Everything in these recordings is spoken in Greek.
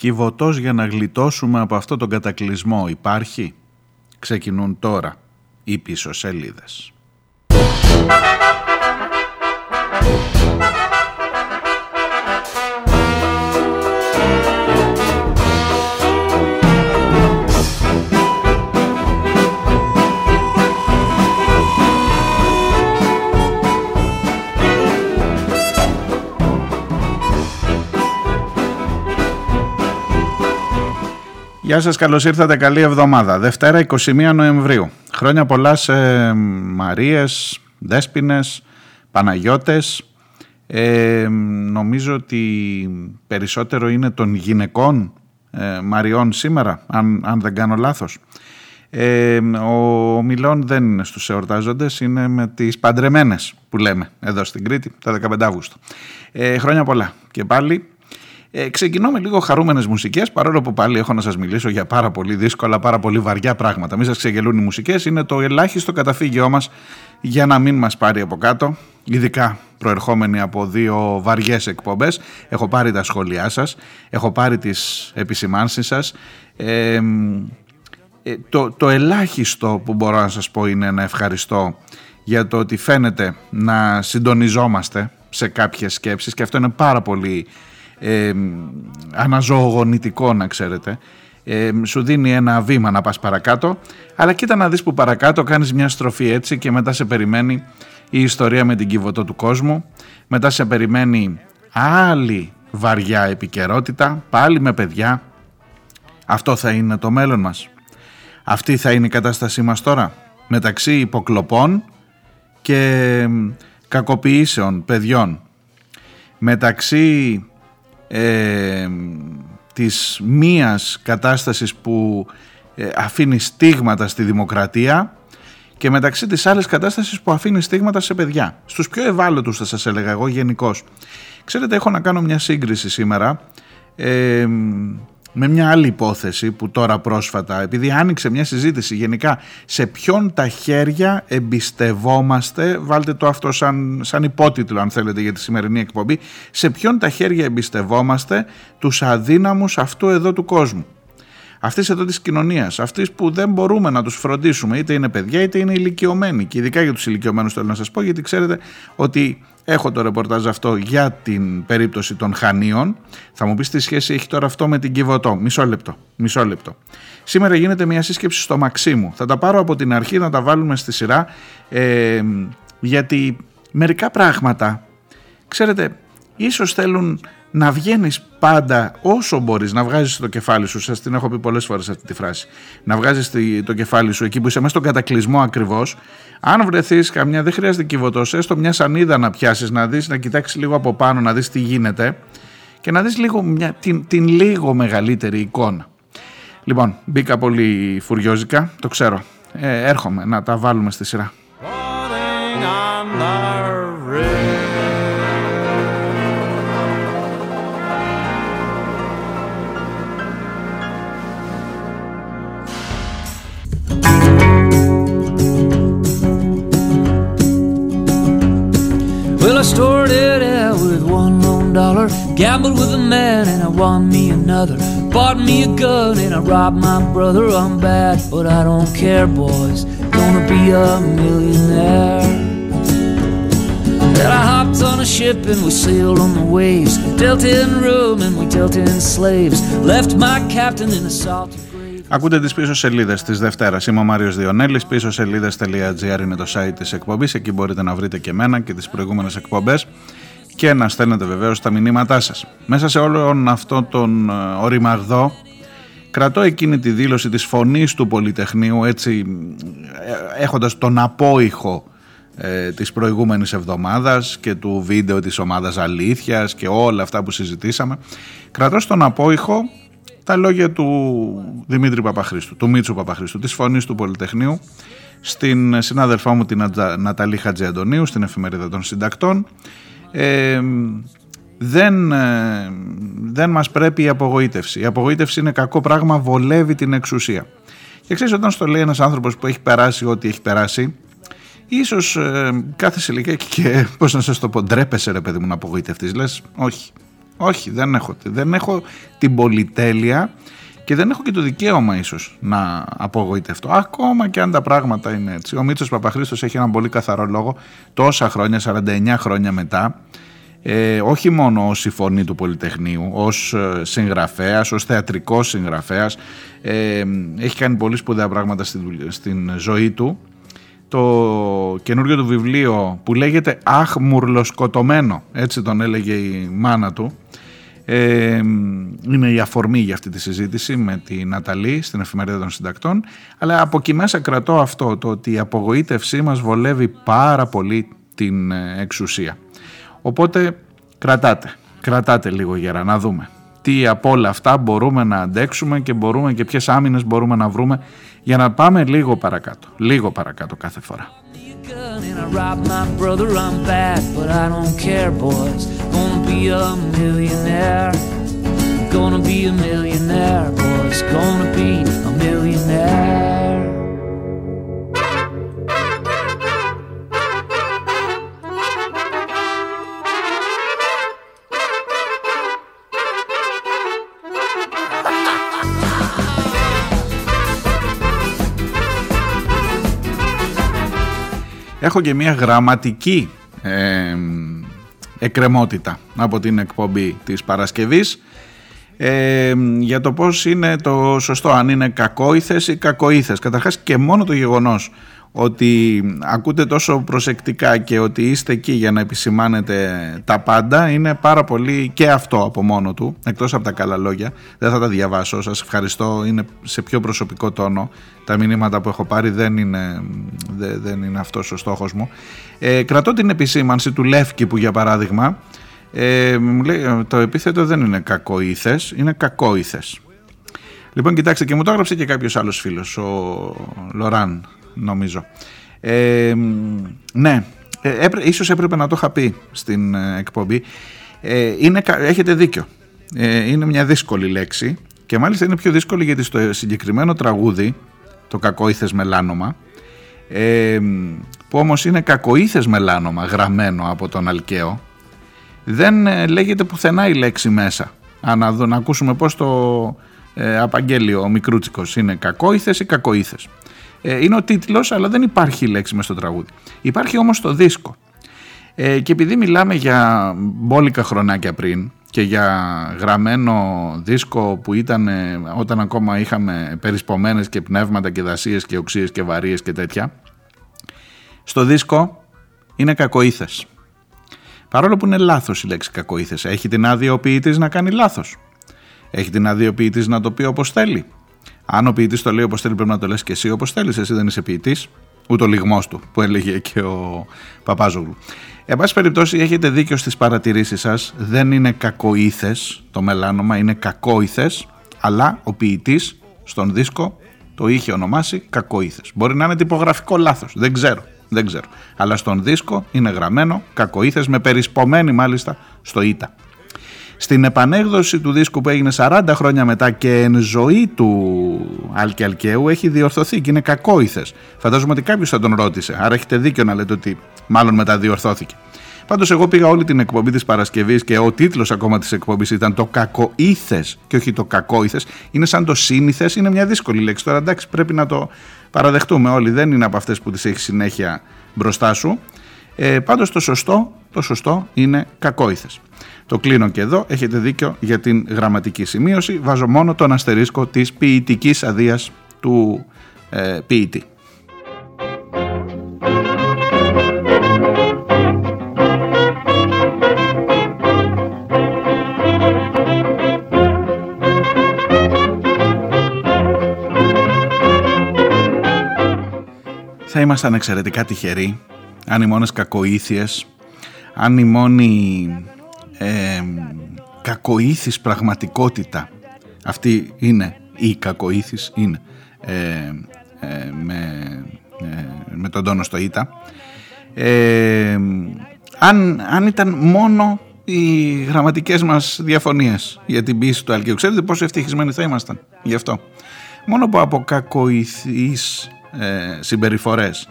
Κιβωτός για να γλιτώσουμε από αυτό τον κατακλυσμό υπάρχει. Ξεκινούν τώρα οι πίσω σελίδες. Γεια σας, καλώς ήρθατε, καλή εβδομάδα. Δευτέρα 21 Νοεμβρίου. Χρόνια πολλά σε Μαρίες, Δέσποινες, Παναγιώτες. Νομίζω ότι περισσότερο είναι των γυναικών Μαριών σήμερα, αν δεν κάνω λάθος. Ο Μιλών δεν είναι στους εορτάζοντες, είναι με τις παντρεμένες που λέμε εδώ στην Κρήτη, τα 15 Αύγουστο. Χρόνια πολλά και πάλι. Ξεκινώ με λίγο χαρούμενες μουσικές, παρόλο που πάλι έχω να σας μιλήσω για πάρα πολύ δύσκολα, πάρα πολύ βαριά πράγματα. Μην σας ξεγελούν οι μουσικές, είναι το ελάχιστο καταφύγιό μας για να μην μας πάρει από κάτω, ειδικά προερχόμενοι από δύο βαριές εκπομπές. Έχω πάρει τα σχόλιά σας, έχω πάρει τις επισημάνσεις σας. Το ελάχιστο που μπορώ να σας πω είναι ένα ευχαριστώ για το ότι φαίνεται να συντονιζόμαστε σε κάποιες σκέψεις, και αυτό είναι πάρα πολύ αναζωογονητικό, να ξέρετε. Σου δίνει ένα βήμα να πας παρακάτω, αλλά κοίτα να δεις που παρακάτω κάνεις μια στροφή έτσι και μετά σε περιμένει η ιστορία με την Κιβωτό του κόσμου, μετά σε περιμένει άλλη βαριά επικαιρότητα, πάλι με παιδιά. Αυτό θα είναι το μέλλον μας, αυτή θα είναι η κατάστασή μας τώρα, μεταξύ υποκλοπών και κακοποιήσεων παιδιών, μεταξύ της μίας κατάστασης που αφήνει στίγματα στη δημοκρατία και μεταξύ της άλλης κατάστασης που αφήνει στίγματα σε παιδιά, στους πιο ευάλωτους θα σας έλεγα εγώ γενικώς. Ξέρετε, έχω να κάνω μια σύγκριση σήμερα με μια άλλη υπόθεση που τώρα πρόσφατα, επειδή άνοιξε μια συζήτηση γενικά σε ποιον τα χέρια εμπιστευόμαστε, βάλτε το αυτό σαν υπότιτλο αν θέλετε για τη σημερινή εκπομπή, σε ποιον τα χέρια εμπιστευόμαστε τους αδύναμους αυτού εδώ του κόσμου, αυτής εδώ της κοινωνίας, αυτής που δεν μπορούμε να τους φροντίσουμε, είτε είναι παιδιά είτε είναι ηλικιωμένοι, και ειδικά για τους ηλικιωμένους θέλω να σας πω, γιατί ξέρετε ότι έχω το ρεπορτάζ αυτό για την περίπτωση των Χανίων. Θα μου πεις τι σχέση έχει τώρα αυτό με την Κιβωτό. Μισό λεπτό. Σήμερα γίνεται μια σύσκεψη στο Μαξίμου. Θα τα πάρω από την αρχή να τα βάλουμε στη σειρά, γιατί μερικά πράγματα, ξέρετε, ίσως θέλουν να βγαίνεις πάντα όσο μπορείς, να βγάζεις το κεφάλι σου. Σας την έχω πει πολλές φορές αυτή τη φράση. Να βγάζεις το κεφάλι σου εκεί που είσαι, μέσα στον κατακλυσμό ακριβώς. Αν βρεθείς καμιά, δεν χρειάζεται Κιβωτός, έστω μια σανίδα να πιάσεις, να δεις, να κοιτάξεις λίγο από πάνω, να δεις τι γίνεται και να δεις λίγο την λίγο μεγαλύτερη εικόνα. Λοιπόν, μπήκα πολύ φουριόζικα, το ξέρω. Έρχομαι να τα βάλουμε στη σειρά. I started out with $1 loan, gambled with a man and I won me another, bought me a gun and I robbed my brother. I'm bad, but I don't care, boys, gonna be a millionaire. Then I hopped on a ship and we sailed on the waves, dealt in room and we dealt in slaves, left my captain in a salt. Ακούτε τις πίσω σελίδες της Δευτέρας. Είμαι ο Μάριος Διονέλης, πίσω σελίδες.gr είναι το site της εκπομπής. Εκεί μπορείτε να βρείτε και εμένα και τις προηγούμενες εκπομπές και να στέλνετε βεβαίως τα μηνύματά σας. Μέσα σε όλον αυτόν τον οριμαγδό κρατώ εκείνη τη δήλωση της φωνής του Πολυτεχνείου, έτσι έχοντας τον απόϊχο της προηγούμενης εβδομάδας και του βίντεο της ομάδας αλήθειας και όλα αυτά που συζητήσαμε. Κρατώ στον απόϊχο τα λόγια του Δημήτρη Παπαχρήστου, του Μήτσου Παπαχρήστου, της φωνής του Πολυτεχνείου, στην συνάδελφά μου την Ναταλή Χατζηαντωνίου, στην εφημερίδα των συντακτών. Δεν μας πρέπει η απογοήτευση. Η απογοήτευση είναι κακό πράγμα, βολεύει την εξουσία. Και ξέρεις, όταν στο λέει ένας άνθρωπος που έχει περάσει ό,τι έχει περάσει, ίσως κάθεσαι λιγάκι και πώς να σας το πω, ντρέπεσαι ρε παιδί μου να απογοητευτείς. Λες, όχι, Όχι, δεν έχω την πολυτέλεια και δεν έχω και το δικαίωμα ίσως να απογοητευτώ. Ακόμα και αν τα πράγματα είναι έτσι. Ο Μήτσος Παπαχρήστος έχει έναν πολύ καθαρό λόγο τόσα χρόνια, 49 χρόνια μετά. Όχι μόνο ως συμφωνή του Πολυτεχνείου, ως συγγραφέας, ως θεατρικός συγγραφέας. Έχει κάνει πολύ σπουδαία πράγματα στην ζωή του. Το καινούριο του βιβλίο που λέγεται «Αχ, μουρλοσκοτωμένο», έτσι τον έλεγε η μάνα του, είναι η αφορμή για αυτή τη συζήτηση με τη Ναταλή στην Εφημερίδα των Συντακτών. Αλλά από εκεί μέσα κρατώ αυτό, το ότι η απογοήτευσή μας βολεύει πάρα πολύ την εξουσία. Οπότε κρατάτε λίγο γερά να δούμε τι από όλα αυτά μπορούμε να αντέξουμε και μπορούμε και ποιες άμυνες μπορούμε να βρούμε για να πάμε λίγο παρακάτω κάθε φορά. Έχω και μια γραμματική εκκρεμότητα από την εκπομπή της Παρασκευής για το πώς είναι το σωστό, αν είναι κακόηθες ή κακοήθες. Καταρχάς και μόνο το γεγονός ότι ακούτε τόσο προσεκτικά και ότι είστε εκεί για να επισημάνετε τα πάντα είναι πάρα πολύ, και αυτό από μόνο του, εκτός από τα καλά λόγια. Δεν θα τα διαβάσω, σας ευχαριστώ, είναι σε πιο προσωπικό τόνο τα μηνύματα που έχω πάρει, δεν είναι αυτός ο στόχος μου. Κρατώ την επισήμανση του Λεύκη που για παράδειγμα μου λέει, το επίθετο δεν είναι κακοήθες, είναι κακόήθες. Λοιπόν, κοιτάξτε, και μου το έγραψε και κάποιος άλλος φίλος, ο Λοράν νομίζω. Ναι, ίσως έπρεπε να το είχα πει στην εκπομπή. Έχετε δίκιο. Είναι μια δύσκολη λέξη και μάλιστα είναι πιο δύσκολη γιατί στο συγκεκριμένο τραγούδι, το «Κακόήθες μελάνομα», που όμως είναι «Κακοήθες μελάνομα» γραμμένο από τον Αλκαίο, δεν λέγεται πουθενά η λέξη μέσα. Να ακούσουμε πώς το απαγγέλει ο Μικρούτσικος, είναι «Κακόήθες» ή «Κακοήθες». Είναι ο τίτλος, αλλά δεν υπάρχει λέξη μες στο τραγούδι. Υπάρχει όμως στο δίσκο. Και επειδή μιλάμε για μπόλικα χρονάκια πριν και για γραμμένο δίσκο που ήταν όταν ακόμα είχαμε περισπωμένες και πνεύματα και δασίες και οξίες και βαρίες και τέτοια, στο δίσκο είναι κακοήθες. Παρόλο που είναι λάθος η λέξη κακοήθες, έχει την άδεια ο ποιητής να κάνει λάθος. Έχει την άδεια ο ποιητής να το πει όπως θέλει. Αν ο ποιητής το λέει όπως θέλει, πρέπει να το λες και εσύ όπως θέλεις. Εσύ δεν είσαι ποιητής, ούτε ο λιγμός του, που έλεγε και ο Παπάζογλου. Εν πάση περιπτώσει, έχετε δίκιο στις παρατηρήσεις σας. Δεν είναι κακοήθες το μελάνομα, είναι κακόήθες, αλλά ο ποιητής στον δίσκο το είχε ονομάσει κακοήθες. Μπορεί να είναι τυπογραφικό λάθος, δεν ξέρω. Αλλά στον δίσκο είναι γραμμένο κακοήθες, με περισπωμένη μάλιστα στο ήτα. Στην επανέκδοση του δίσκου που έγινε 40 χρόνια μετά και εν ζωή του Αλκαίου έχει διορθωθεί και είναι κακόηθες. Φαντάζομαι ότι κάποιος θα τον ρώτησε, άρα έχετε δίκιο να λέτε ότι μάλλον μεταδιορθώθηκε. Πάντως εγώ πήγα όλη την εκπομπή της Παρασκευής και ο τίτλος ακόμα της εκπομπής ήταν το «Κακοήθες» και όχι το «Κακόήθες». Είναι σαν το «Σύνηθες», είναι μια δύσκολη λέξη. Τώρα εντάξει, πρέπει να το παραδεχτούμε όλοι, δεν είναι από αυτές που τις έχει συνέχεια μπροστά σου. Πάντως το σωστό είναι «Κακόήθες». Το κλείνω και εδώ, έχετε δίκιο για την γραμματική σημείωση, βάζω μόνο τον αστερίσκο της ποιητικής αδείας του ποιητή. Θα ήμασταν εξαιρετικά τυχεροί, αν οι μόνες κακοήθειες, αν οι μόνοι κακοήθης πραγματικότητα, αυτή είναι η κακοήθης, είναι με τον τόνο στο ήτα, αν ήταν μόνο οι γραμματικές μας διαφωνίες για την ποιήση του Αλκαίου. Ξέρετε πόσο ευτυχισμένοι θα ήμασταν γι' αυτό. Μόνο που από κακοήθης συμπεριφορές,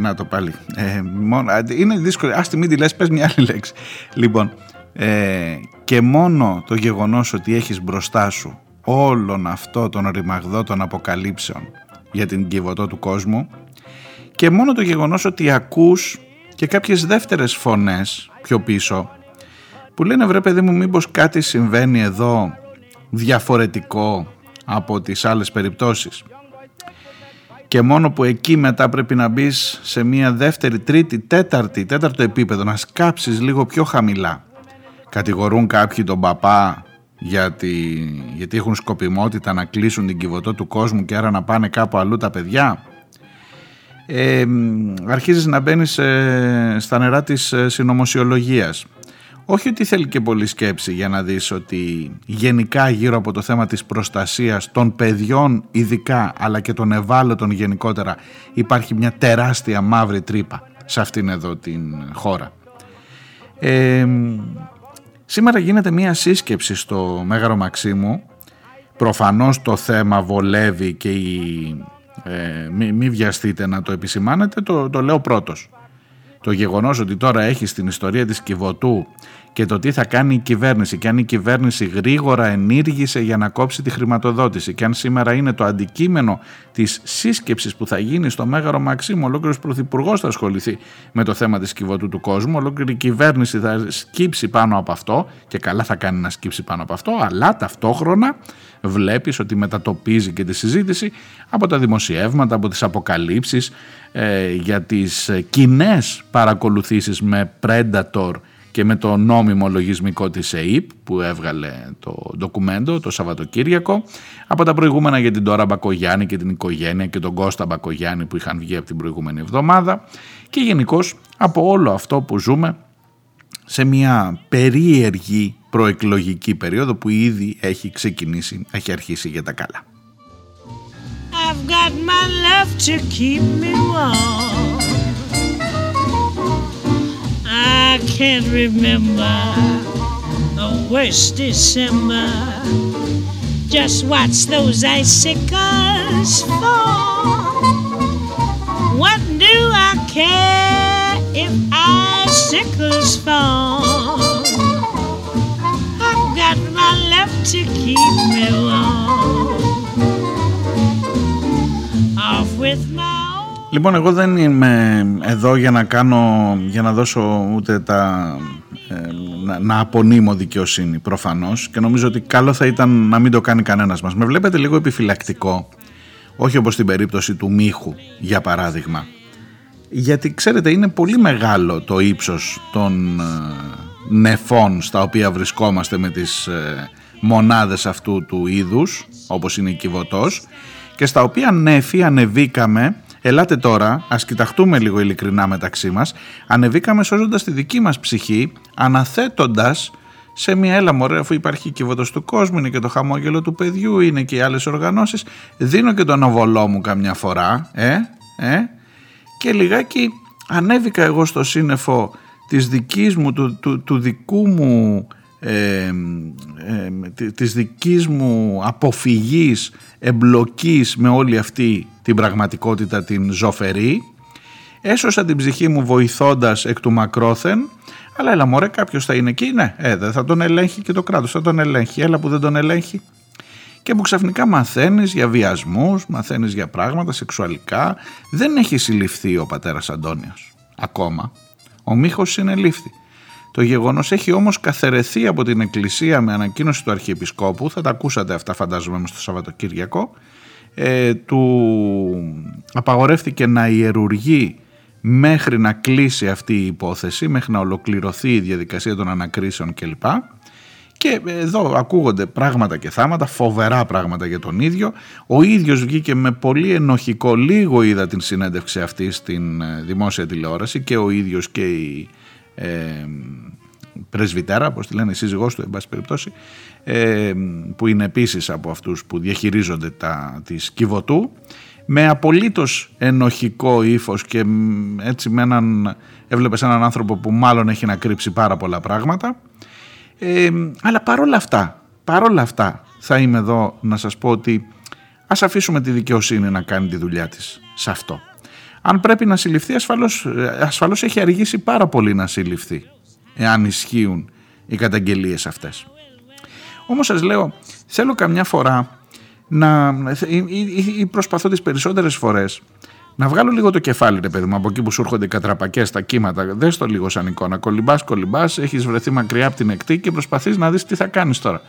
να το πάλι, είναι δύσκολο, ας τη μην τη λες, πες μια άλλη λέξη. Λοιπόν, και μόνο το γεγονός ότι έχεις μπροστά σου όλον αυτό τον ρημαγδό των αποκαλύψεων για την Κιβωτό του κόσμου και μόνο το γεγονός ότι ακούς και κάποιες δεύτερες φωνές πιο πίσω που λένε βρε παιδί μου μήπως κάτι συμβαίνει εδώ διαφορετικό από τις άλλες περιπτώσεις. Και μόνο που εκεί μετά πρέπει να μπεις σε μια δεύτερη, τρίτη, τέταρτο επίπεδο, να σκάψεις λίγο πιο χαμηλά. Κατηγορούν κάποιοι τον παπά γιατί έχουν σκοπιμότητα να κλείσουν την Κιβωτό του κόσμου και άρα να πάνε κάπου αλλού τα παιδιά. Αρχίζεις να μπαίνεις στα νερά της συνωμοσιολογίας. Όχι ότι θέλει και πολλή σκέψη για να δεις ότι γενικά γύρω από το θέμα της προστασίας των παιδιών ειδικά αλλά και των ευάλωτων γενικότερα υπάρχει μια τεράστια μαύρη τρύπα σε αυτήν εδώ την χώρα. Σήμερα γίνεται μια σύσκεψη στο Μέγαρο Μαξίμου. Προφανώς το θέμα βολεύει και μη βιαστείτε να το επισημάνετε, το λέω πρώτος. Το γεγονός ότι τώρα έχεις την ιστορία της Κιβωτού και το τι θα κάνει η κυβέρνηση και αν η κυβέρνηση γρήγορα ενήργησε για να κόψει τη χρηματοδότηση και αν σήμερα είναι το αντικείμενο της σύσκεψης που θα γίνει στο Μέγαρο Μαξίμου, ολόκληρος πρωθυπουργός θα ασχοληθεί με το θέμα της Κιβωτού του κόσμου, ολόκληρη η κυβέρνηση θα σκύψει πάνω από αυτό και καλά θα κάνει να σκύψει πάνω από αυτό, αλλά ταυτόχρονα βλέπεις ότι μετατοπίζει και τη συζήτηση από τα δημοσιεύματα, από τις αποκαλύψεις για τις κοινές παρακολουθήσεις με Predator και με το νόμιμο λογισμικό της ΕΥΠ που έβγαλε το ντοκουμέντο το Σαββατοκύριακο, από τα προηγούμενα για την Δόρα Μπακογιάννη και την οικογένεια και τον Κώστα Μπακογιάννη που είχαν βγει από την προηγούμενη εβδομάδα και γενικώς από όλο αυτό που ζούμε σε μια περίεργη προεκλογική περίοδο που ήδη έχει ξεκινήσει, έχει αρχίσει για τα καλά. I've got my love to keep me warm. I can't remember the worst December. Just watch those icicles fall. What do I care if icicles fall? I've got my love to keep me warm. Off with my. Λοιπόν, εγώ δεν είμαι εδώ για να δώσω ούτε να απονείμω δικαιοσύνη προφανώς και νομίζω ότι καλό θα ήταν να μην το κάνει κανένας μας. Με βλέπετε λίγο επιφυλακτικό, όχι όπως στην περίπτωση του Μίχου για παράδειγμα, γιατί ξέρετε είναι πολύ μεγάλο το ύψος των νεφών στα οποία βρισκόμαστε με τις μονάδες αυτού του είδους όπως είναι η Κιβωτός και στα οποία νεφή ανεβήκαμε. Ελάτε τώρα, ας κοιταχτούμε λίγο ειλικρινά μεταξύ μας. Ανεβήκαμε σώζοντας τη δική μας ψυχή, αναθέτοντας σε μια έλα μωρέ, αφού υπάρχει η Κιβωτός του κόσμου, είναι και το χαμόγελο του παιδιού, είναι και οι άλλες οργανώσεις. Δίνω και τον οβολό μου καμιά φορά, και λιγάκι ανέβηκα εγώ στο σύννεφο της δικής μου, του δικού μου, της δικής μου αποφυγής, εμπλοκής με όλη αυτή την πραγματικότητα την ζωφερή, έσωσα την ψυχή μου βοηθώντας εκ του μακρόθεν, αλλά έλα μωρέ κάποιος θα είναι εκεί, ναι, δεν θα τον ελέγχει και το κράτος θα τον ελέγχει, έλα που δεν τον ελέγχει και που ξαφνικά μαθαίνεις για βιασμούς, μαθαίνεις για πράγματα σεξουαλικά. Δεν έχει συλληφθεί ο πατέρας Αντώνιος ακόμα, ο Μίχος συνελήφθη. Το γεγονός έχει όμως καθαιρεθεί από την Εκκλησία με ανακοίνωση του Αρχιεπισκόπου, θα τα ακούσατε αυτά φαντάζομαι στο Σαββατοκύριακο, του απαγορεύτηκε να ιερουργεί μέχρι να κλείσει αυτή η υπόθεση, μέχρι να ολοκληρωθεί η διαδικασία των ανακρίσεων κλπ. Και εδώ ακούγονται πράγματα και θάματα, φοβερά πράγματα για τον ίδιο. Ο ίδιος βγήκε με πολύ ενοχικό, λίγο είδα την συνέντευξη αυτή στην δημόσια τηλεόραση και ο ίδιος και η πρεσβυτέρα, όπως τη λένε, η σύζυγός του εν πάση περιπτώσει, που είναι επίσης από αυτούς που διαχειρίζονται της Κιβωτού, με απολύτως ενοχικό ύφος και έτσι με έβλεπες έναν άνθρωπο που μάλλον έχει να κρύψει πάρα πολλά πράγματα, αλλά παρόλα αυτά θα είμαι εδώ να σας πω ότι ας αφήσουμε τη δικαιοσύνη να κάνει τη δουλειά της σε αυτό. Αν πρέπει να συλληφθεί ασφαλώς έχει αργήσει πάρα πολύ να συλληφθεί εάν ισχύουν οι καταγγελίες αυτές. Όμως σας λέω, θέλω καμιά φορά ή προσπαθώ τις περισσότερες φορές να βγάλω λίγο το κεφάλι, ρε παιδί μου, από εκεί που σου έρχονται οι κατραπακές, τα κύματα. Δες το λίγο σαν εικόνα. Κολυμπάς, έχεις βρεθεί μακριά από την εκτή και προσπαθείς να δεις τι θα κάνεις τώρα.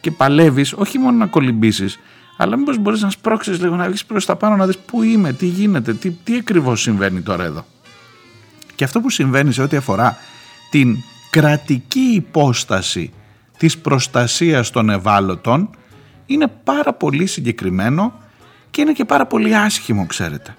Και παλεύεις όχι μόνο να κολυμπήσεις, αλλά μήπως μπορείς να σπρώξεις λίγο, να βγεις προς τα πάνω, να δεις πού είμαι, τι γίνεται, τι ακριβώς συμβαίνει τώρα εδώ. Και αυτό που συμβαίνει σε ό,τι αφορά την κρατική υπόσταση της προστασίας των ευάλωτων είναι πάρα πολύ συγκεκριμένο και είναι και πάρα πολύ άσχημο, ξέρετε.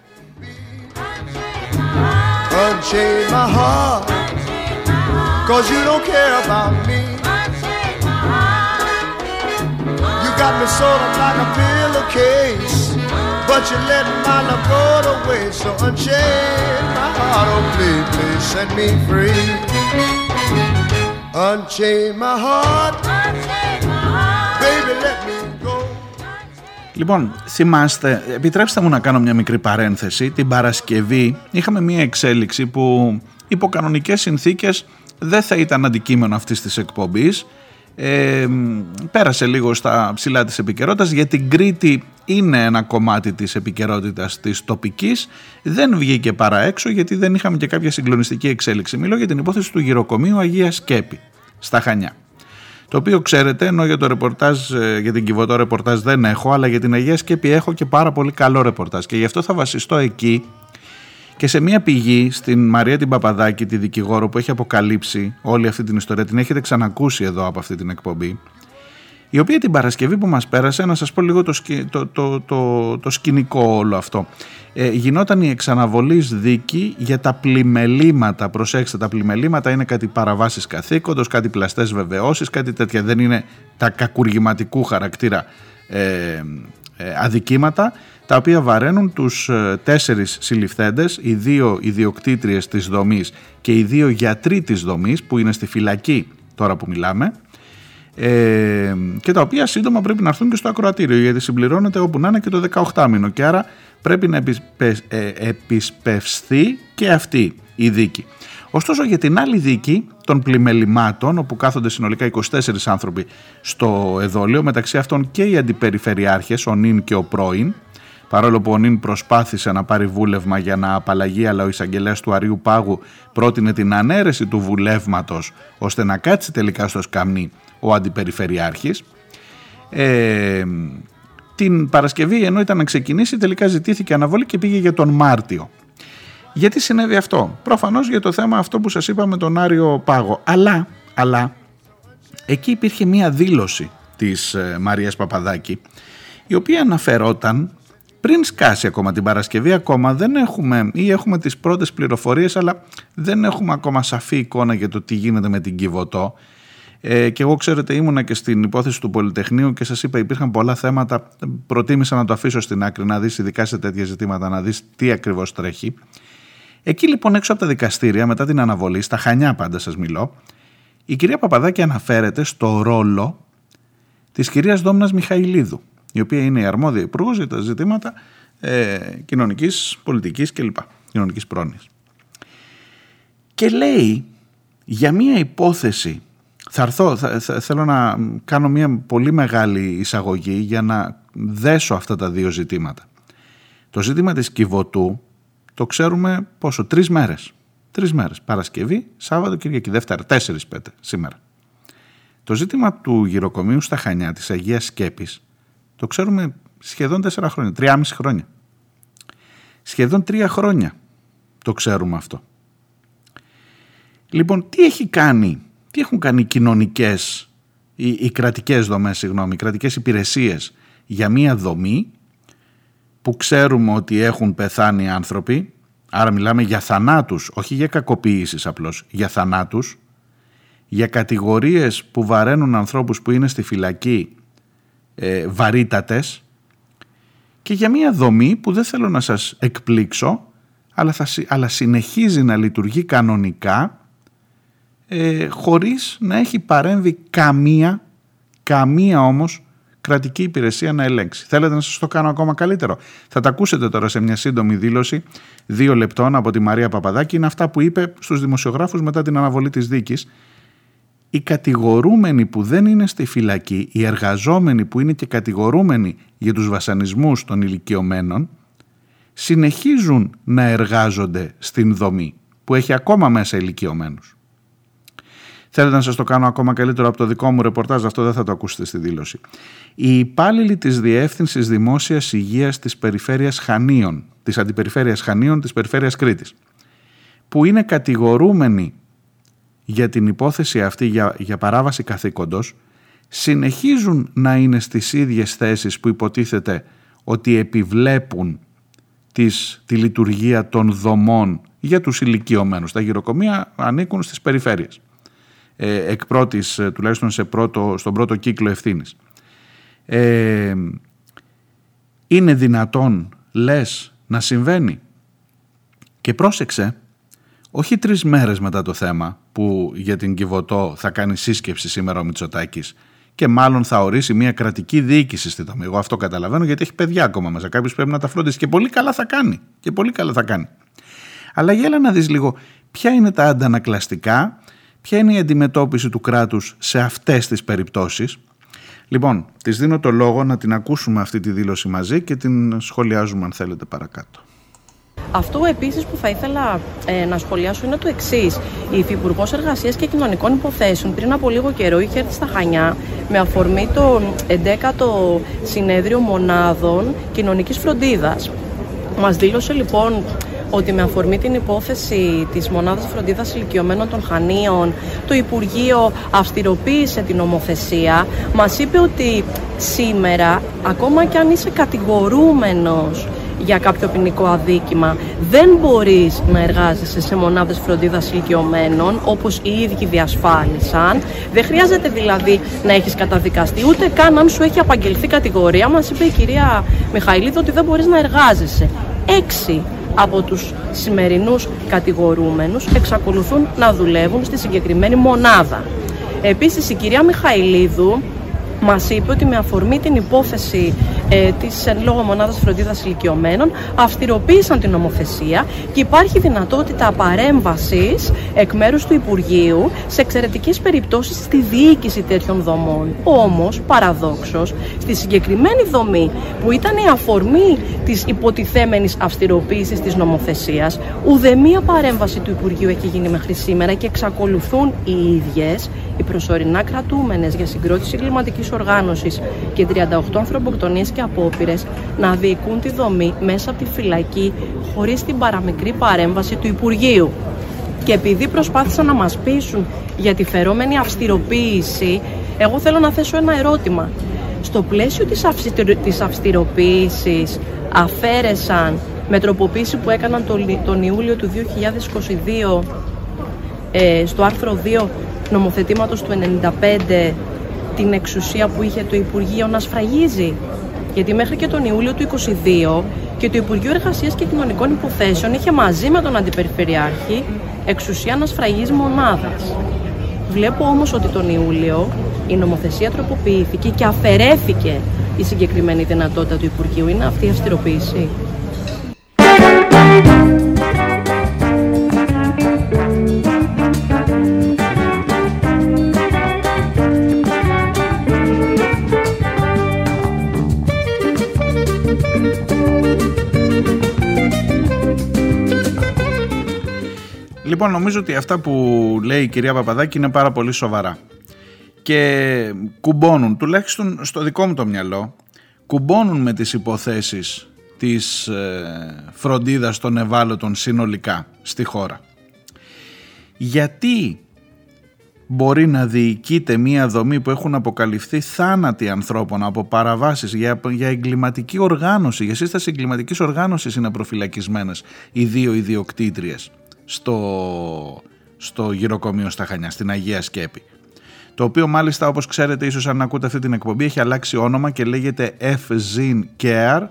Λοιπόν, θυμάστε, επιτρέψτε μου να κάνω μια μικρή παρένθεση. Την Παρασκευή είχαμε μια εξέλιξη που υπό κανονικές συνθήκες δεν θα ήταν αντικείμενο αυτής της εκπομπής. Πέρασε λίγο στα ψηλά της επικαιρότητας. Για την Κρήτη είναι ένα κομμάτι της επικαιρότητας της τοπικής. Δεν βγήκε παρά έξω γιατί δεν είχαμε και κάποια συγκλονιστική εξέλιξη. Μιλώ για την υπόθεση του γυροκομείου Αγία Σκέπη στα Χανιά, το οποίο ξέρετε, ενώ για το ρεπορτάζ, για την Κιβωτό ρεπορτάζ δεν έχω, αλλά για την Αγία Σκέπη έχω και πάρα πολύ καλό ρεπορτάζ, και γι' αυτό θα βασιστώ εκεί και σε μια πηγή, στην Μαρία την Παπαδάκη, τη δικηγόρο που έχει αποκαλύψει όλη αυτή την ιστορία. Την έχετε ξανακούσει εδώ από αυτή την εκπομπή, η οποία την Παρασκευή που μας πέρασε, να σας πω λίγο το σκηνικό όλο αυτό. Γινόταν η εξαναβολής δίκη για τα πλημελήματα. Προσέξτε, τα πλημελήματα είναι κάτι παραβάσεις καθήκοντος, κάτι πλαστές βεβαιώσεις, κάτι τέτοια. Δεν είναι τα κακουργηματικού χαρακτήρα αδικήματα, τα οποία βαραίνουν τους 4 συλληφθέντες, οι 2 ιδιοκτήτριες της δομής και οι 2 γιατροί της δομής που είναι στη φυλακή τώρα που μιλάμε, και τα οποία σύντομα πρέπει να έρθουν και στο ακροατήριο, γιατί συμπληρώνεται όπου να είναι και το 18μηνο, και άρα πρέπει να επισπευστεί και αυτή η δίκη. Ωστόσο, για την άλλη δίκη των πλημελημάτων, όπου κάθονται συνολικά 24 άνθρωποι στο εδόλιο, μεταξύ αυτών και οι αντιπεριφερειάρχες, ο νυν και ο πρώην, παρόλο που ο νυν προσπάθησε να πάρει βούλευμα για να απαλλαγεί, αλλά ο εισαγγελέας του Αρείου Πάγου πρότεινε την ανέρεση του βουλεύματος, ώστε να κάτσει τελικά στο σκαμνί ο αντιπεριφερειάρχης. Την Παρασκευή, ενώ ήταν να ξεκινήσει, τελικά ζητήθηκε αναβολή και πήγε για τον Μάρτιο. Γιατί συνέβη αυτό? Προφανώς για το θέμα αυτό που σας είπα με τον Άριο Πάγο. Αλλά εκεί υπήρχε μία δήλωση της Μαρίας Παπαδάκη, η οποία αναφερόταν πριν σκάσει ακόμα την Παρασκευή. Ακόμα δεν έχουμε, ή έχουμε τις πρώτες πληροφορίες, αλλά δεν έχουμε ακόμα σαφή εικόνα για το τι γίνεται με την Κιβωτό. Και εγώ, ξέρετε, ήμουνα και στην υπόθεση του Πολυτεχνείου και σας είπα, υπήρχαν πολλά θέματα. Προτίμησα να το αφήσω στην άκρη, να δεις, ειδικά σε τέτοια ζητήματα, να δεις τι ακριβώς τρέχει. Εκεί λοιπόν, έξω από τα δικαστήρια, μετά την αναβολή, στα Χανιά πάντα σας μιλώ, η κυρία Παπαδάκη αναφέρεται στο ρόλο της κυρίας Δόμνας Μιχαηλίδου, η οποία είναι η αρμόδια υπουργός για τα ζητήματα κοινωνικής πολιτικής κλπ. Κοινωνικής πρόνοιας. Και λέει για μια υπόθεση. Θέλω να κάνω μια πολύ μεγάλη εισαγωγή για να δέσω αυτά τα 2 ζητήματα. Το ζήτημα της Κιβωτού το ξέρουμε πόσο, 3 μέρες. 3 μέρες. Παρασκευή, Σάββατο, Κυριακή, Δευτέρα, 4-5 σήμερα. Το ζήτημα του γυροκομείου στα Χανιά, της Αγίας Σκέπης, το ξέρουμε σχεδόν 4 χρόνια, 3,5 χρόνια. Σχεδόν 3 χρόνια το ξέρουμε αυτό. Λοιπόν, τι έχουν κάνει οι κοινωνικές, οι κρατικές δομές, οι κρατικές υπηρεσίες για μία δομή που ξέρουμε ότι έχουν πεθάνει άνθρωποι, άρα μιλάμε για θανάτους, όχι για κακοποίησεις απλώς, για θανάτους, για κατηγορίες που βαραίνουν ανθρώπους που είναι στη φυλακή βαρύτατες, και για μία δομή που δεν θέλω να σας εκπλήξω, αλλά συνεχίζει να λειτουργεί κανονικά, χωρίς να έχει παρέμβει καμία όμως κρατική υπηρεσία να ελέγξει. Θέλετε να σας το κάνω ακόμα καλύτερο? Θα τα ακούσετε τώρα σε μια σύντομη δήλωση 2 λεπτών από τη Μαρία Παπαδάκη. Είναι αυτά που είπε στους δημοσιογράφους μετά την αναβολή της δίκης, οι κατηγορούμενοι που δεν είναι στη φυλακή, οι εργαζόμενοι που είναι και κατηγορούμενοι για τους βασανισμούς των ηλικιωμένων, συνεχίζουν να εργάζονται στην δομή που έχει ακόμα μέσα ηλικιωμένους. Θέλετε να σας το κάνω ακόμα καλύτερο από το δικό μου ρεπορτάζ, αυτό δεν θα το ακούσετε στη δήλωση. Οι υπάλληλοι της Διεύθυνσης Δημόσιας Υγείας της Περιφέρειας Χανίων, της Αντιπεριφέρειας Χανίων, της Περιφέρειας Κρήτης, που είναι κατηγορούμενοι για την υπόθεση αυτή για παράβαση καθήκοντος, συνεχίζουν να είναι στις ίδιες θέσεις που υποτίθεται ότι επιβλέπουν τη λειτουργία των δομών για τους ηλικιωμένους. Τα γυροκομεία ανήκουν στις περιφέρειες, εκ πρώτης, τουλάχιστον στον πρώτο κύκλο ευθύνης. Είναι δυνατόν, λες, να συμβαίνει? Και πρόσεξε, όχι 3 μέρες μετά το θέμα που για την Κιβωτό θα κάνει σύσκεψη σήμερα ο Μητσοτάκης και μάλλον θα ορίσει μια κρατική διοίκηση στη δομή. Εγώ αυτό καταλαβαίνω, γιατί έχει παιδιά ακόμα μέσα. Κάποιος πρέπει να τα φροντίσει και πολύ καλά θα κάνει. Και πολύ καλά θα κάνει. Αλλά για έλα να δεις λίγο ποια είναι τα αντανακλαστικά, ποια είναι η αντιμετώπιση του κράτους σε αυτές τις περιπτώσεις. Λοιπόν, της δίνω το λόγο να την ακούσουμε αυτή τη δήλωση μαζί και την σχολιάζουμε αν θέλετε παρακάτω. Αυτό επίσης που θα ήθελα να σχολιάσω είναι το εξής. Η Υφυπουργός Εργασίας και Κοινωνικών Υποθέσεων πριν από λίγο καιρό είχε έρθει στα Χανιά με αφορμή το 11ο Συνέδριο Μονάδων Κοινωνικής Φροντίδας. Μας δήλωσε λοιπόν ότι με αφορμή την υπόθεση της Μονάδας Φροντίδας Ηλικιωμένων των Χανίων, το Υπουργείο αυστηροποίησε την νομοθεσία, μας είπε ότι σήμερα, ακόμα κι αν είσαι κατηγορούμενος για κάποιο ποινικό αδίκημα, δεν μπορείς να εργάζεσαι σε μονάδες φροντίδας ηλικιωμένων, όπως οι ίδιοι διασφάλισαν. Δεν χρειάζεται δηλαδή να έχεις καταδικαστεί, ούτε καν αν σου έχει απαγγελθεί κατηγορία. Μας είπε η κυρία Μιχαηλίδου ότι δεν μπορείς να εργάζεσαι. 6 από τους σημερινούς κατηγορούμενους εξακολουθούν να δουλεύουν στη συγκεκριμένη μονάδα. Επίσης, η κυρία Μιχαηλίδου μας είπε ότι με αφορμή την υπόθεση της εν λόγω μονάδας φροντίδας ηλικιωμένων αυστηροποίησαν την νομοθεσία και υπάρχει δυνατότητα παρέμβασης εκ μέρους του Υπουργείου σε εξαιρετικές περιπτώσεις στη διοίκηση τέτοιων δομών. Όμως, παραδόξως, στη συγκεκριμένη δομή που ήταν η αφορμή της υποτιθέμενης αυστηροποίησης της νομοθεσίας, ουδέμια παρέμβαση του Υπουργείου έχει γίνει μέχρι σήμερα και εξακολουθούν οι ίδιες οι προσωρινά κρατούμενες για συγκρότηση εγκληματικής οργάνωσης και 38 ανθρωποκτονίες και απόπειρες να διοικούν τη δομή μέσα από τη φυλακή χωρίς την παραμικρή παρέμβαση του Υπουργείου. Και επειδή προσπάθησαν να μας πείσουν για τη φερόμενη αυστηροποίηση, εγώ θέλω να θέσω ένα ερώτημα. Στο πλαίσιο της αυστηροποίησης αφαίρεσαν με τροποποίηση που έκαναν τον Ιούλιο του 2022 στο άρθρο 2 νομοθετήματος του 95 την εξουσία που είχε το Υπουργείο να σφραγίζει. Γιατί μέχρι και τον Ιούλιο του 2022 και το Υπουργείο Εργασίας και Κοινωνικών Υποθέσεων είχε μαζί με τον Αντιπεριφερειάρχη εξουσία να σφραγίζει μονάδας. Βλέπω όμως ότι τον Ιούλιο η νομοθεσία τροποποιήθηκε και αφαιρέθηκε η συγκεκριμένη δυνατότητα του Υπουργείου. Είναι αυτή η αυστηροποίηση? Λοιπόν, νομίζω ότι αυτά που λέει η κυρία Παπαδάκη είναι πάρα πολύ σοβαρά και κουμπώνουν, τουλάχιστον στο δικό μου το μυαλό, κουμπώνουν με τις υποθέσεις της φροντίδας των ευάλωτων συνολικά στη χώρα. Γιατί μπορεί να διοικείται μία δομή που έχουν αποκαλυφθεί θάνατοι ανθρώπων από παραβάσεις για εγκληματική οργάνωση, για σύσταση εγκληματικής οργάνωσης είναι προφυλακισμένες οι 2 ιδιοκτήτριες στο γυροκομείο στα Χανιά, στην Αγία Σκέπη, το οποίο μάλιστα, όπως ξέρετε ίσως αν ακούτε αυτή την εκπομπή, έχει αλλάξει όνομα και λέγεται Ευζήν Care,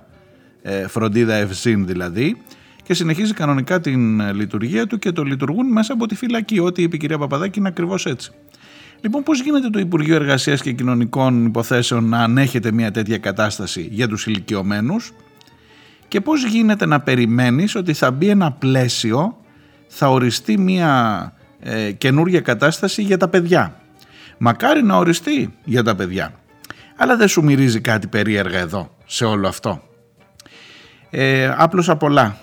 φροντίδα Ευζήν δηλαδή, και συνεχίζει κανονικά την λειτουργία του και το λειτουργούν μέσα από τη φυλακή. Ό,τι είπε η κυρία Παπαδάκη είναι ακριβώς έτσι. Λοιπόν, πώς γίνεται το Υπουργείο Εργασίας και Κοινωνικών Υποθέσεων να ανέχεται μια τέτοια κατάσταση για τους ηλικιωμένους και πώς γίνεται να περιμένεις ότι θα μπει ένα πλαίσιο, θα οριστεί μια καινούργια κατάσταση για τα παιδιά. Μακάρι να οριστεί για τα παιδιά. Αλλά δεν σου μυρίζει κάτι περίεργα εδώ, σε όλο αυτό? Άπλωσα πολλά.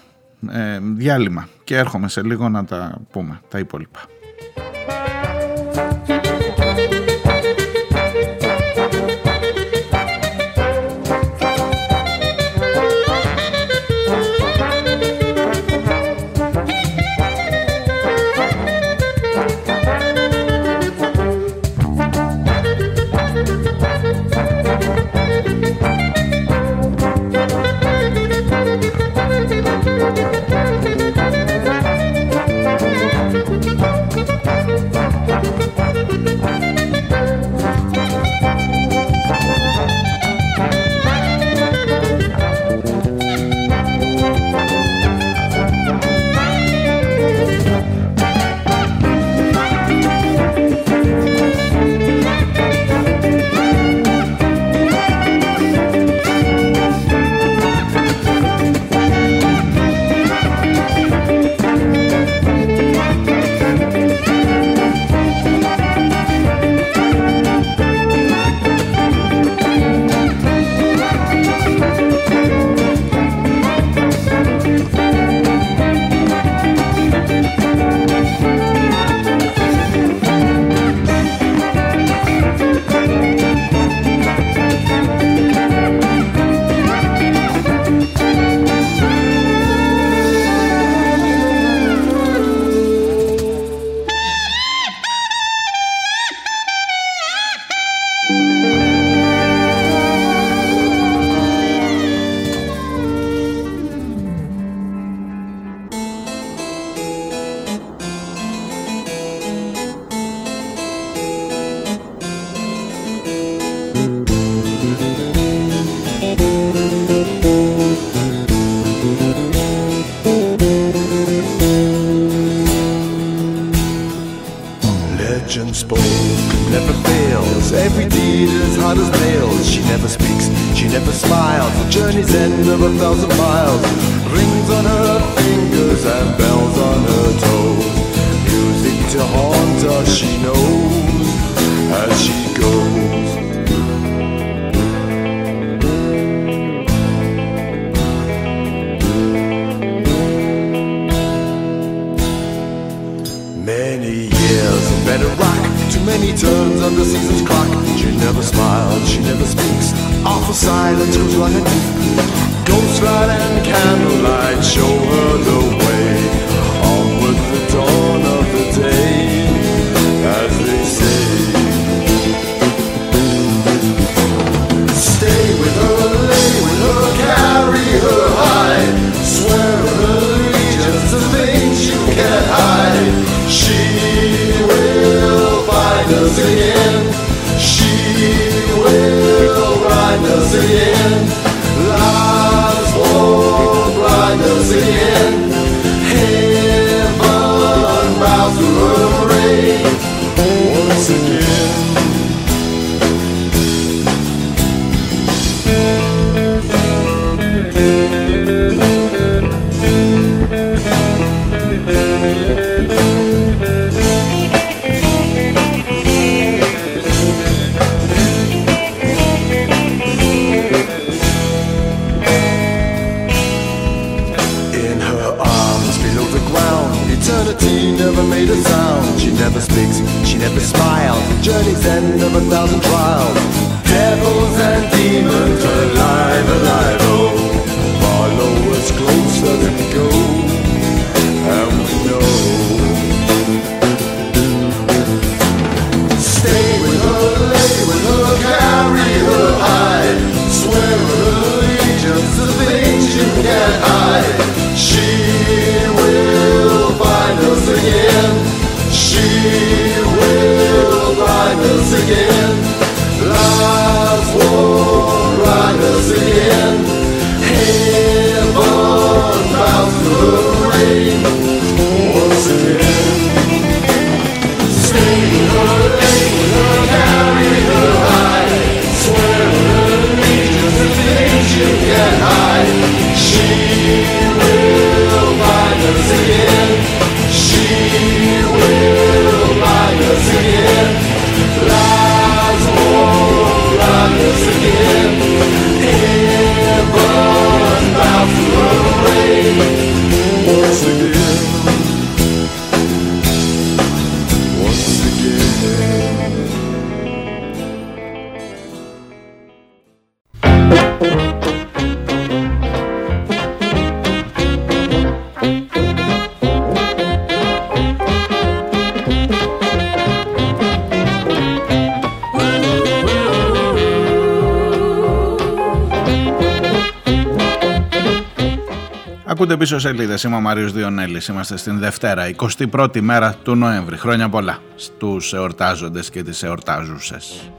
Διάλειμμα και έρχομαι σε λίγο να τα πούμε τα υπόλοιπα. Again, life won't rise. ακούτε πίσω σελίδες. Είμαι ο Μάριος Διονέλης. Είμαστε στην Δευτέρα, 21η μέρα του Νοέμβρη. Χρόνια πολλά στους εορτάζοντες και τις εορτάζουσες.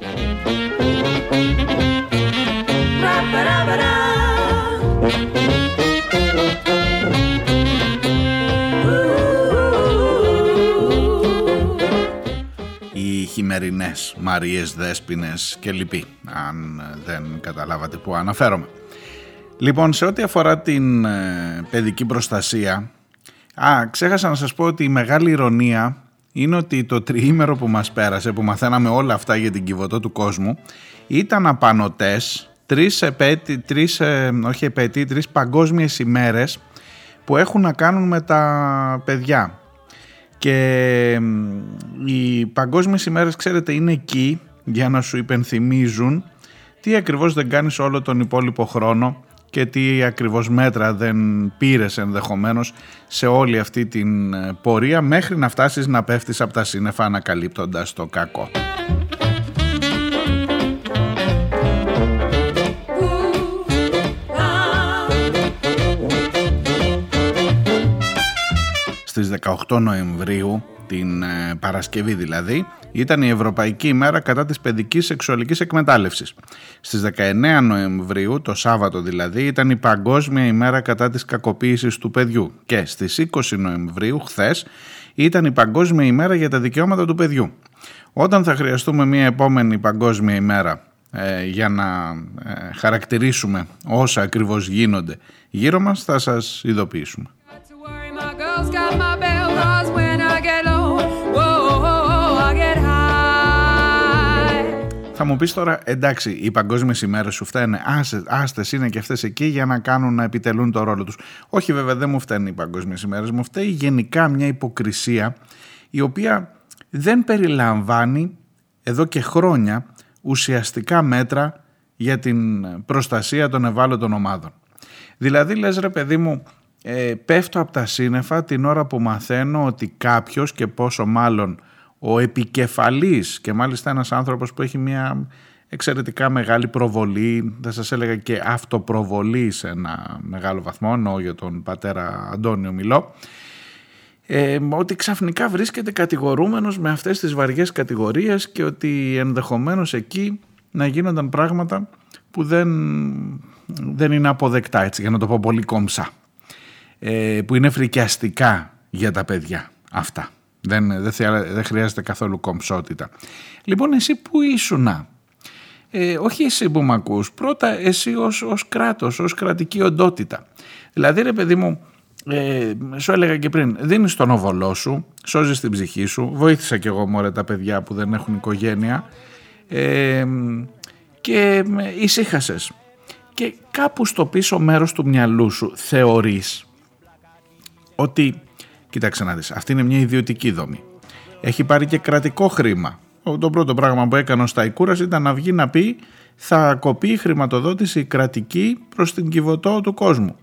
Οι χειμερινές Μαρίες, Δέσποινες και λοιποί, αν δεν καταλάβατε που αναφέρομαι. Λοιπόν, σε ό,τι αφορά την παιδική προστασία, ξέχασα να σας πω ότι η μεγάλη ηρωνία είναι ότι το τριήμερο που μας πέρασε, που μαθαίναμε όλα αυτά για την Κιβωτό του κόσμου, ήταν απανωτές τρεις παγκόσμιες ημέρες που έχουν να κάνουν με τα παιδιά. Και οι παγκόσμιες ημέρες, ξέρετε, είναι εκεί για να σου υπενθυμίζουν τι ακριβώς δεν κάνεις όλο τον υπόλοιπο χρόνο και τι ακριβώς μέτρα δεν πήρες ενδεχομένως σε όλη αυτή την πορεία μέχρι να φτάσεις να πέφτεις από τα σύννεφα ανακαλύπτοντας το κακό. Στις 18 Νοεμβρίου, την Παρασκευή δηλαδή, ήταν η Ευρωπαϊκή ημέρα κατά της παιδικής σεξουαλικής εκμετάλλευσης. Στις 19 Νοεμβρίου, το Σάββατο δηλαδή, ήταν η Παγκόσμια ημέρα κατά της κακοποίησης του παιδιού. Και στις 20 Νοεμβρίου, χθες, ήταν η Παγκόσμια ημέρα για τα δικαιώματα του παιδιού. Όταν θα χρειαστούμε μια επόμενη Παγκόσμια ημέρα για να χαρακτηρίσουμε όσα ακριβώς γίνονται γύρω μας, θα σας ειδοποιήσουμε. Θα μου πεις τώρα, εντάξει, οι παγκόσμιες ημέρες σου φταίνε, άστες είναι και αυτές εκεί για να κάνουν, να επιτελούν το ρόλο τους. Όχι βέβαια, δεν μου φταίνουν οι παγκόσμιες ημέρες, μου φταίει γενικά μια υποκρισία η οποία δεν περιλαμβάνει εδώ και χρόνια ουσιαστικά μέτρα για την προστασία των ευάλωτων ομάδων. Δηλαδή λες, ρε παιδί μου, πέφτω από τα σύννεφα την ώρα που μαθαίνω ότι κάποιος, και πόσο μάλλον ο επικεφαλής, και μάλιστα ένας άνθρωπος που έχει μια εξαιρετικά μεγάλη προβολή, θα σας έλεγα και αυτοπροβολή σε ένα μεγάλο βαθμό, εννοώ για τον πατέρα Αντώνιο μιλώ, ότι ξαφνικά βρίσκεται κατηγορούμενος με αυτές τις βαριές κατηγορίες και ότι ενδεχομένως εκεί να γίνονταν πράγματα που δεν είναι αποδεκτά, έτσι, για να το πω πολύ κομψά, που είναι φρικιαστικά για τα παιδιά αυτά. Δεν χρειάζεται καθόλου κομψότητα. Λοιπόν, εσύ που ήσουνα, όχι εσύ που μ' ακούς, πρώτα εσύ ως κράτος, ως κρατική οντότητα. Δηλαδή, ρε παιδί μου, σου έλεγα και πριν, δίνεις τον όβολό σου, σώζεις την ψυχή σου, βοήθησα κι εγώ μωρέ τα παιδιά που δεν έχουν οικογένεια, και ησύχασες. Και κάπου στο πίσω μέρος του μυαλού σου θεωρείς ότι, κοίταξε να δεις, αυτή είναι μια ιδιωτική δομή. Έχει πάρει και κρατικό χρήμα. Το πρώτο πράγμα που έκανε ο Σταϊκούρας ήταν να βγει να πει θα κοπεί η χρηματοδότηση κρατική προς την Κιβωτό του κόσμου.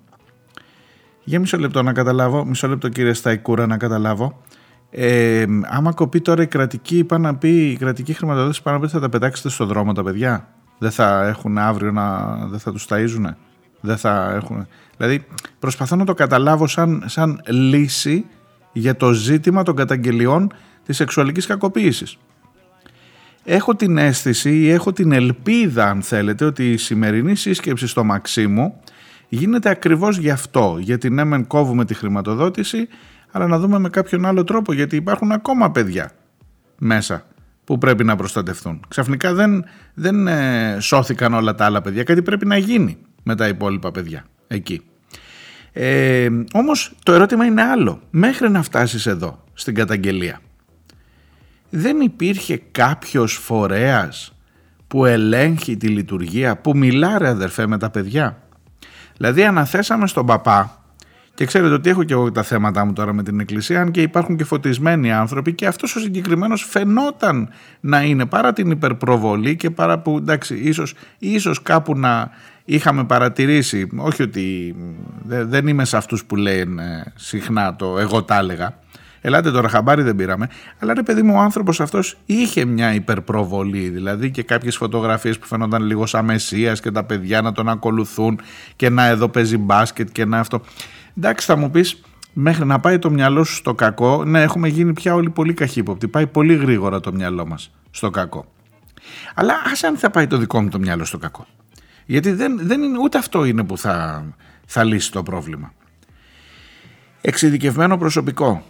Για μισό λεπτό να καταλάβω, μισό λεπτό κύριε Σταϊκούρα να καταλάβω. Άμα κοπεί τώρα η κρατική, η κρατική χρηματοδότηση, πάνω να πει, θα τα πετάξετε στον δρόμο τα παιδιά. Δεν θα έχουν αύριο δεν θα τους ταΐζουνε. Δεν θα έχουν. Δηλαδή προσπαθώ να το καταλάβω σαν λύση για το ζήτημα των καταγγελιών της σεξουαλικής κακοποίησης. Έχω την αίσθηση ή έχω την ελπίδα, αν θέλετε, ότι η σημερινή σύσκεψη στο Μαξίμου γίνεται ακριβώς γι' αυτό. Γιατί ναι, μεν κόβουμε τη χρηματοδότηση, αλλά να δούμε με κάποιον άλλο τρόπο, γιατί υπάρχουν ακόμα παιδιά μέσα που πρέπει να προστατευτούν. Ξαφνικά δεν σώθηκαν όλα τα άλλα παιδιά, κάτι πρέπει να γίνει με τα υπόλοιπα παιδιά εκεί. Όμως το ερώτημα είναι άλλο. Μέχρι να φτάσεις εδώ στην καταγγελία, δεν υπήρχε κάποιος φορέας που ελέγχει τη λειτουργία, που μιλά, ρε αδερφέ, με τα παιδιά? Δηλαδή αναθέσαμε στον παπά, και ξέρετε ότι έχω και εγώ τα θέματα μου τώρα με την εκκλησία, αν και υπάρχουν και φωτισμένοι άνθρωποι, και αυτός ο συγκεκριμένος φαινόταν να είναι, παρά την υπερπροβολή και παρά που, εντάξει, ίσως κάπου να είχαμε παρατηρήσει, όχι ότι δεν είμαι σε αυτούς που λένε συχνά το εγώ τα έλεγα, ελάτε τώρα χαμπάρι δεν πήραμε, αλλά ρε παιδί μου, ο άνθρωπος αυτός είχε μια υπερπροβολή, δηλαδή και κάποιες φωτογραφίες που φαινόταν λίγο σαν Μεσσίας και τα παιδιά να τον ακολουθούν και να εδώ παίζει μπάσκετ και να αυτό. Εντάξει, θα μου πεις, μέχρι να πάει το μυαλό σου στο κακό, ναι, έχουμε γίνει πια όλοι πολύ καχύποπτοι. Πάει πολύ γρήγορα το μυαλό μας στο κακό. Αλλά ας αν θα πάει το δικό μου το μυαλό στο κακό. Γιατί δεν είναι, ούτε αυτό είναι που θα λύσει το πρόβλημα. Εξειδικευμένο προσωπικό,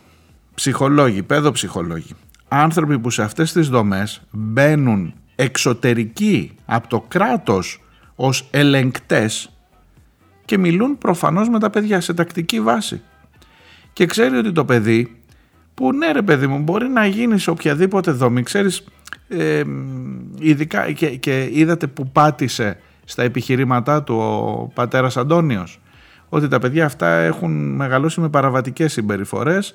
ψυχολόγοι, παιδοψυχολόγοι, άνθρωποι που σε αυτές τις δομές μπαίνουν εξωτερικοί από το κράτος ως ελεγκτές και μιλούν προφανώς με τα παιδιά σε τακτική βάση. Και ξέρει ότι το παιδί, που ναι ρε παιδί μου, μπορεί να γίνει σε οποιαδήποτε δομή, ξέρεις, ειδικά και είδατε που πάτησε στα επιχειρήματά του ο πατέρας Αντώνιος, ότι τα παιδιά αυτά έχουν μεγαλώσει με παραβατικές συμπεριφορές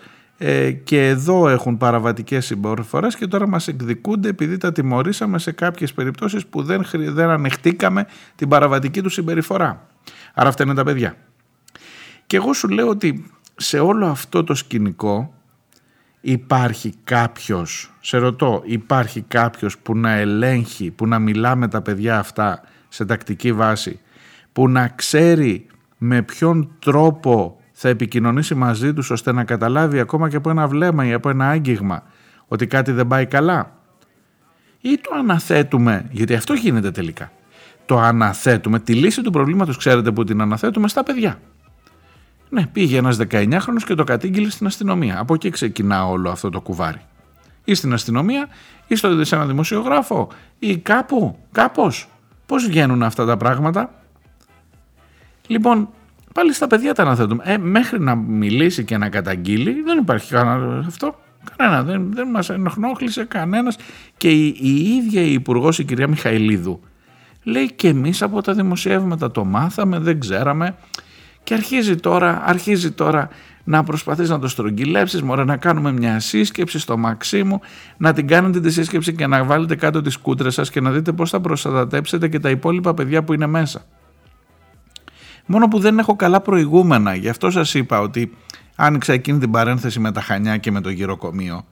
και εδώ έχουν παραβατικές συμπεριφορές και τώρα μας εκδικούνται επειδή τα τιμωρήσαμε σε κάποιες περιπτώσεις που δεν ανεχτήκαμε την παραβατική του συμπεριφορά. Άρα αυτά είναι τα παιδιά. Και εγώ σου λέω ότι σε όλο αυτό το σκηνικό υπάρχει κάποιος, σε ρωτώ, υπάρχει κάποιος που να ελέγχει, που να μιλά με τα παιδιά αυτά σε τακτική βάση, που να ξέρει με ποιον τρόπο θα επικοινωνήσει μαζί τους ώστε να καταλάβει ακόμα και από ένα βλέμμα ή από ένα άγγιγμα ότι κάτι δεν πάει καλά? Ή το αναθέτουμε, γιατί αυτό γίνεται τελικά, το αναθέτουμε, τη λύση του προβλήματος ξέρετε που την αναθέτουμε? Στα παιδιά. Ναι, πήγε ένας 19χρονος και το κατήγγειλε στην αστυνομία. Από εκεί ξεκινά όλο αυτό το κουβάρι. Ή στην αστυνομία, ή σε έναν δημοσιογράφο, ή κάπου, κάπως. Πώς βγαίνουν αυτά τα πράγματα? Λοιπόν, πάλι στα παιδιά τα αναθέτουμε. Μέχρι να μιλήσει και να καταγγείλει, δεν υπάρχει κανένα αυτό. Κανένα, δεν μας ενοχλήσε κανένας. Και η ίδια η υπουργός, η κυρία Μιχαηλίδου, λέει και εμείς από τα δημοσιεύματα το μάθαμε, δεν ξέραμε. Και αρχίζει τώρα να προσπαθείς να το στρογγυλέψεις, μωρέ, να κάνουμε μια σύσκεψη στο Μαξίμου, να την κάνετε τη σύσκεψη και να βάλετε κάτω τις κούτρες σας και να δείτε πώς θα προστατέψετε και τα υπόλοιπα παιδιά που είναι μέσα. Μόνο που δεν έχω καλά προηγούμενα, γι' αυτό σας είπα ότι άνοιξα εκείνη την παρένθεση με τα Χανιά και με το γυροκομείο,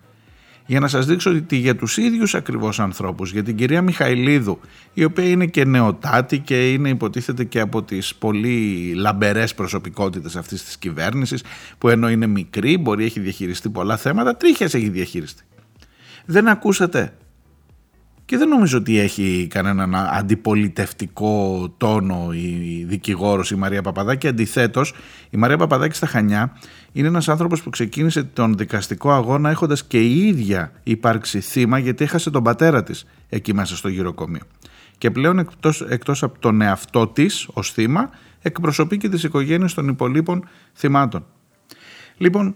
για να σας δείξω ότι για τους ίδιους ακριβώς ανθρώπους, για την κυρία Μιχαηλίδου, η οποία είναι και νεοτάτη και είναι υποτίθεται και από τις πολύ λαμπερές προσωπικότητες αυτής της κυβέρνησης, που ενώ είναι μικρή, μπορεί έχει διαχειριστεί πολλά θέματα, τρίχες έχει διαχειριστεί. Δεν ακούσατε. Και δεν νομίζω ότι έχει κανέναν αντιπολιτευτικό τόνο η δικηγόρος η Μαρία Παπαδάκη. Αντιθέτως, η Μαρία Παπαδάκη στα Χανιά είναι ένας άνθρωπος που ξεκίνησε τον δικαστικό αγώνα έχοντας και η ίδια υπάρξει θύμα, γιατί έχασε τον πατέρα της εκεί μέσα στο γυροκομείο. Και πλέον εκτός από τον εαυτό της ως θύμα, εκπροσωπεί και τις οικογένειες των υπολείπων θυμάτων. Λοιπόν,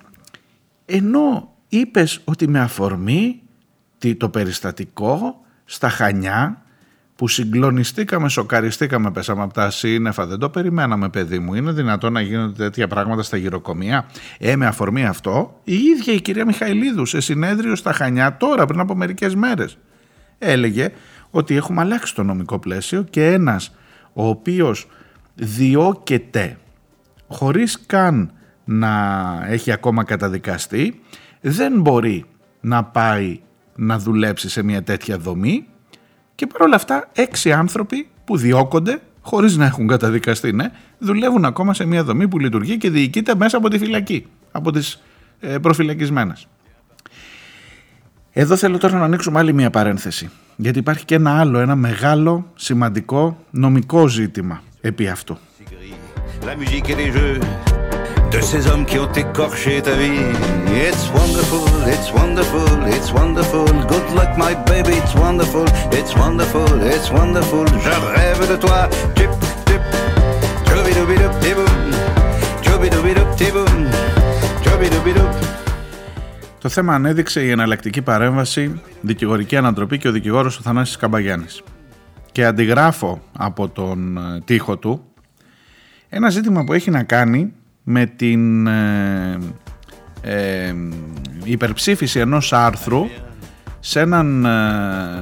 ενώ είπες ότι με αφορμή το περιστατικό στα Χανιά που συγκλονιστήκαμε, σοκαριστήκαμε, πέσαμε από τα σύννεφα, δεν το περιμέναμε παιδί μου, είναι δυνατόν να γίνονται τέτοια πράγματα στα γυροκομεία? Με αφορμή αυτό η ίδια η κυρία Μιχαηλίδου σε συνέδριο στα Χανιά τώρα πριν από μερικές μέρες έλεγε ότι έχουμε αλλάξει το νομικό πλαίσιο και ένας ο οποίος διώκεται χωρίς καν να έχει ακόμα καταδικαστεί δεν μπορεί να πάει να δουλέψει σε μια τέτοια δομή, και παρόλα αυτά 6 άνθρωποι που διώκονται χωρίς να έχουν καταδικαστεί, ναι, δουλεύουν ακόμα σε μια δομή που λειτουργεί και διοικείται μέσα από τη φυλακή, από τις προφυλακισμένες. Εδώ θέλω τώρα να ανοίξουμε άλλη μια παρένθεση, γιατί υπάρχει και ένα άλλο, ένα μεγάλο σημαντικό νομικό ζήτημα επί αυτού. De ces hommes qui ont écorché ta vie. It's wonderful, it's wonderful, it's wonderful. Good luck my baby, it's wonderful, it's wonderful, it's wonderful. Je rêve de toi. Tip tip. Jobidobidob tiboum. Jobidobidob tiboum. Jobidobidob. Το θέμα ανέδειξε η εναλλακτική παρέμβαση, δικηγορική ανατροπή και ο δικηγόρος ο Θανάσης Καμπαγιάννης. Και αντιγράφω από τον τοίχο του ένα ζήτημα που έχει να κάνει με την υπερψήφιση ενός άρθρου σε έναν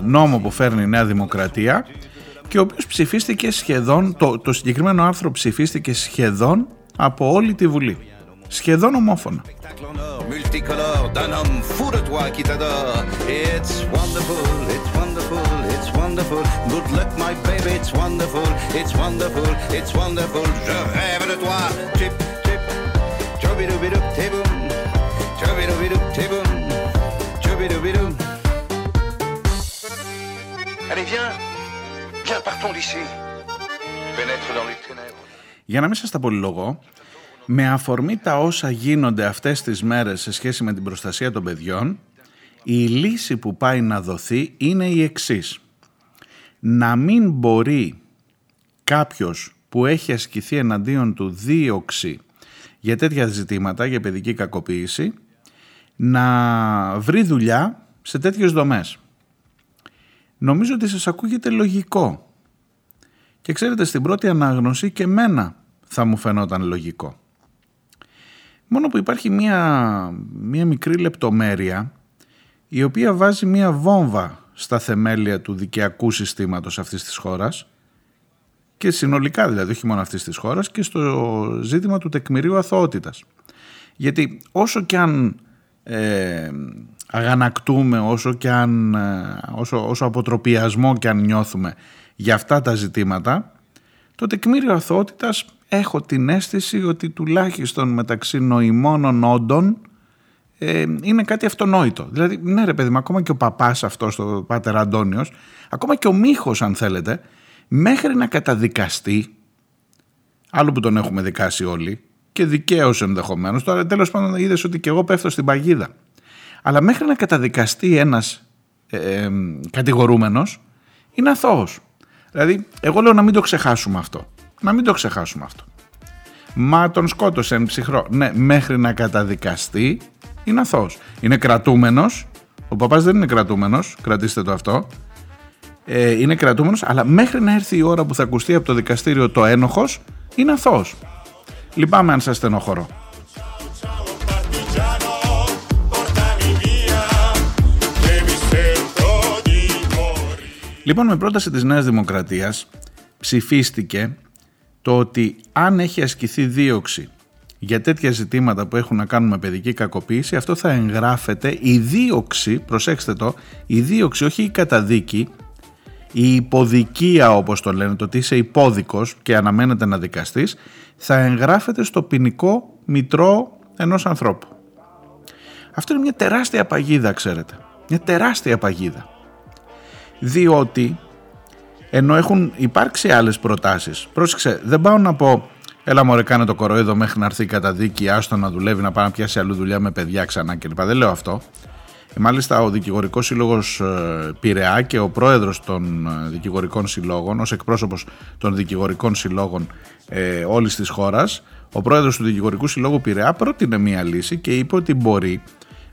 νόμο που φέρνει η Νέα Δημοκρατία και ο οποίος ψηφίστηκε σχεδόν, το συγκεκριμένο άρθρο ψηφίστηκε σχεδόν από όλη τη Βουλή. Σχεδόν ομόφωνα. Για να μην σας τα πολυλογώ, με αφορμή τα όσα γίνονται αυτές τις μέρες σε σχέση με την προστασία των παιδιών, η λύση που πάει να δοθεί είναι η εξής. Να μην μπορεί κάποιος που έχει ασκηθεί εναντίον του δίωξη για τέτοια ζητήματα, για παιδική κακοποίηση, να βρει δουλειά σε τέτοιες δομές. Νομίζω ότι σας ακούγεται λογικό. Και ξέρετε, στην πρώτη ανάγνωση και μένα θα μου φαινόταν λογικό. Μόνο που υπάρχει μία μικρή λεπτομέρεια η οποία βάζει μία βόμβα στα θεμέλια του δικαιακού συστήματος αυτής της χώρας και συνολικά δηλαδή, όχι μόνο αυτής της χώρας, και στο ζήτημα του τεκμηρίου αθωότητας. Γιατί όσο κι αν αγανακτούμε, όσο αποτροπιασμό κι αν νιώθουμε για αυτά τα ζητήματα, το τεκμήριο αθωότητας έχω την αίσθηση ότι τουλάχιστον μεταξύ νοημόνων όντων είναι κάτι αυτονόητο. Δηλαδή, ναι ρε παιδί μου, ακόμα και ο παπάς αυτός, ο πάτερ Αντώνιος, ακόμα και ο Μίχος αν θέλετε, μέχρι να καταδικαστεί, άλλο που τον έχουμε δικάσει όλοι, και δικαίως ενδεχομένως, τώρα τέλος πάντων είδες ότι και εγώ πέφτω στην παγίδα. Αλλά μέχρι να καταδικαστεί ένας κατηγορούμενος, είναι αθώος. Δηλαδή, εγώ λέω να μην το ξεχάσουμε αυτό. Να μην το ξεχάσουμε αυτό. Μα τον σκότωσε εν ψυχρό. Ναι, μέχρι να καταδικαστεί είναι αθώος. Είναι κρατούμενος. Ο παπάς δεν είναι κρατούμενος. Κρατήστε το αυτό. Είναι κρατούμενος, αλλά μέχρι να έρθει η ώρα που θα ακουστεί από το δικαστήριο το ένοχος, είναι αθώος. Λυπάμαι αν σας στενοχωρώ. Λοιπόν, με πρόταση της Νέας Δημοκρατίας ψηφίστηκε το ότι αν έχει ασκηθεί δίωξη για τέτοια ζητήματα που έχουν να κάνουν με παιδική κακοποίηση, αυτό θα εγγράφεται η δίωξη, προσέξτε το, η δίωξη, όχι η καταδίκη, η υποδικία όπως το λένε, το ότι είσαι υπόδικος και αναμένεται να δικαστείς, θα εγγράφεται στο ποινικό μητρό ενός ανθρώπου. Αυτό είναι μια τεράστια παγίδα, ξέρετε, μια τεράστια παγίδα. Διότι ενώ έχουν υπάρξει άλλες προτάσεις, πρόσεξε, δεν πάω να πω έλα μωρέ κάνε το κοροϊδό μέχρι να έρθει η καταδίκη, άστο να δουλεύει, να πάει να πιάσει αλλού δουλειά με παιδιά ξανά κλπ. Δεν λέω αυτό. Μάλιστα ο Δικηγορικός Σύλλογος Πειραιά και ο πρόεδρος των Δικηγορικών Συλλόγων, ως εκπρόσωπος των Δικηγορικών Συλλόγων όλης της χώρας, ο πρόεδρος του Δικηγορικού Συλλόγου Πειραιά πρότεινε μία λύση και είπε ότι μπορεί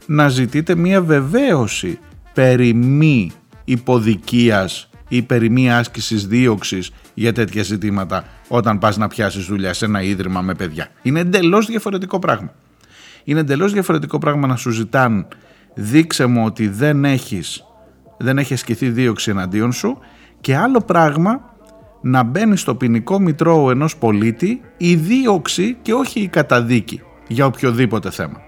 να ζητείτε μία βεβαίωση περί μη υποδικίας ή περί μη άσκησης δίωξης για τέτοια ζητήματα όταν πας να πιάσεις δουλειά σε ένα ίδρυμα με παιδιά. Είναι εντελώς διαφορετικό πράγμα. Είναι εντελώς διαφορετικό πράγμα να σου ζητάν δείξε μου ότι δεν έχει ασκηθεί δίωξη εναντίον σου, και άλλο πράγμα να μπαίνει στο ποινικό μητρό ενός πολίτη η δίωξη και όχι η καταδίκη για οποιοδήποτε θέμα.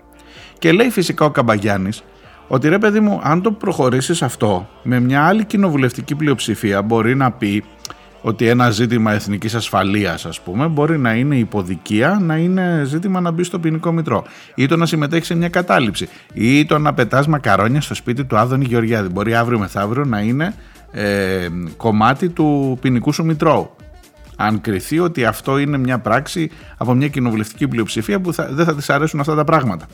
Και λέει φυσικά ο Καμπαγιάννης ότι ρε παιδί μου, αν το προχωρήσεις αυτό με μια άλλη κοινοβουλευτική πλειοψηφία, μπορεί να πει ότι ένα ζήτημα εθνικής ασφαλείας, ας πούμε, μπορεί να είναι υποδικία, να είναι ζήτημα να μπει στο ποινικό μητρό, ή το να συμμετέχει σε μια κατάληψη, ή το να πετάς μακαρόνια στο σπίτι του Άδωνη Γεωργιάδη. Μπορεί αύριο μεθαύριο να είναι κομμάτι του ποινικού σου μητρώου. Αν κριθεί ότι αυτό είναι μια πράξη από μια κοινοβουλευτική πλειοψηφία που δεν θα της αρέσουν αυτά τα πράγματα.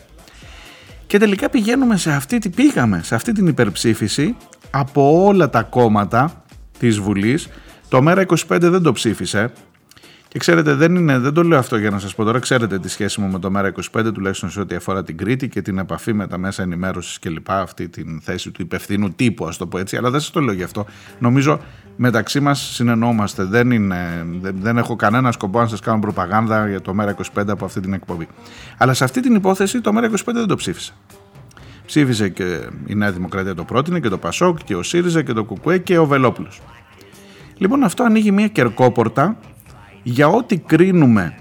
Και τελικά πηγαίνουμε σε αυτή την υπερψήφιση από όλα τα κόμματα της Βουλής. Το ΜΕΡΑ25 δεν το ψήφισε και ξέρετε δεν το λέω αυτό για να σας πω τώρα, ξέρετε τη σχέση μου με το ΜΕΡΑ25, τουλάχιστον σε ό,τι αφορά την Κρήτη και την επαφή με τα μέσα ενημέρωσης κλπ, αυτή την θέση του υπευθύνου τύπου, ας το πω έτσι, αλλά δεν σας το λέω γι' αυτό. Νομίζω μεταξύ μας συνεννοούμαστε, δεν έχω κανένα σκοπό να σας κάνω προπαγάνδα για το ΜΕΡΑ25 από αυτή την εκπομπή. Αλλά σε αυτή την υπόθεση το ΜΕΡΑ25 δεν το ψήφισε. Ψήφισε και η Νέα Δημοκρατία το πρότεινε και το ΠΑΣΟΚ και ο ΣΥΡΙΖΑ και το ΚΚΕ και ο Βελόπουλος. Λοιπόν, αυτό ανοίγει μια κερκόπορτα για ό,τι κρίνουμε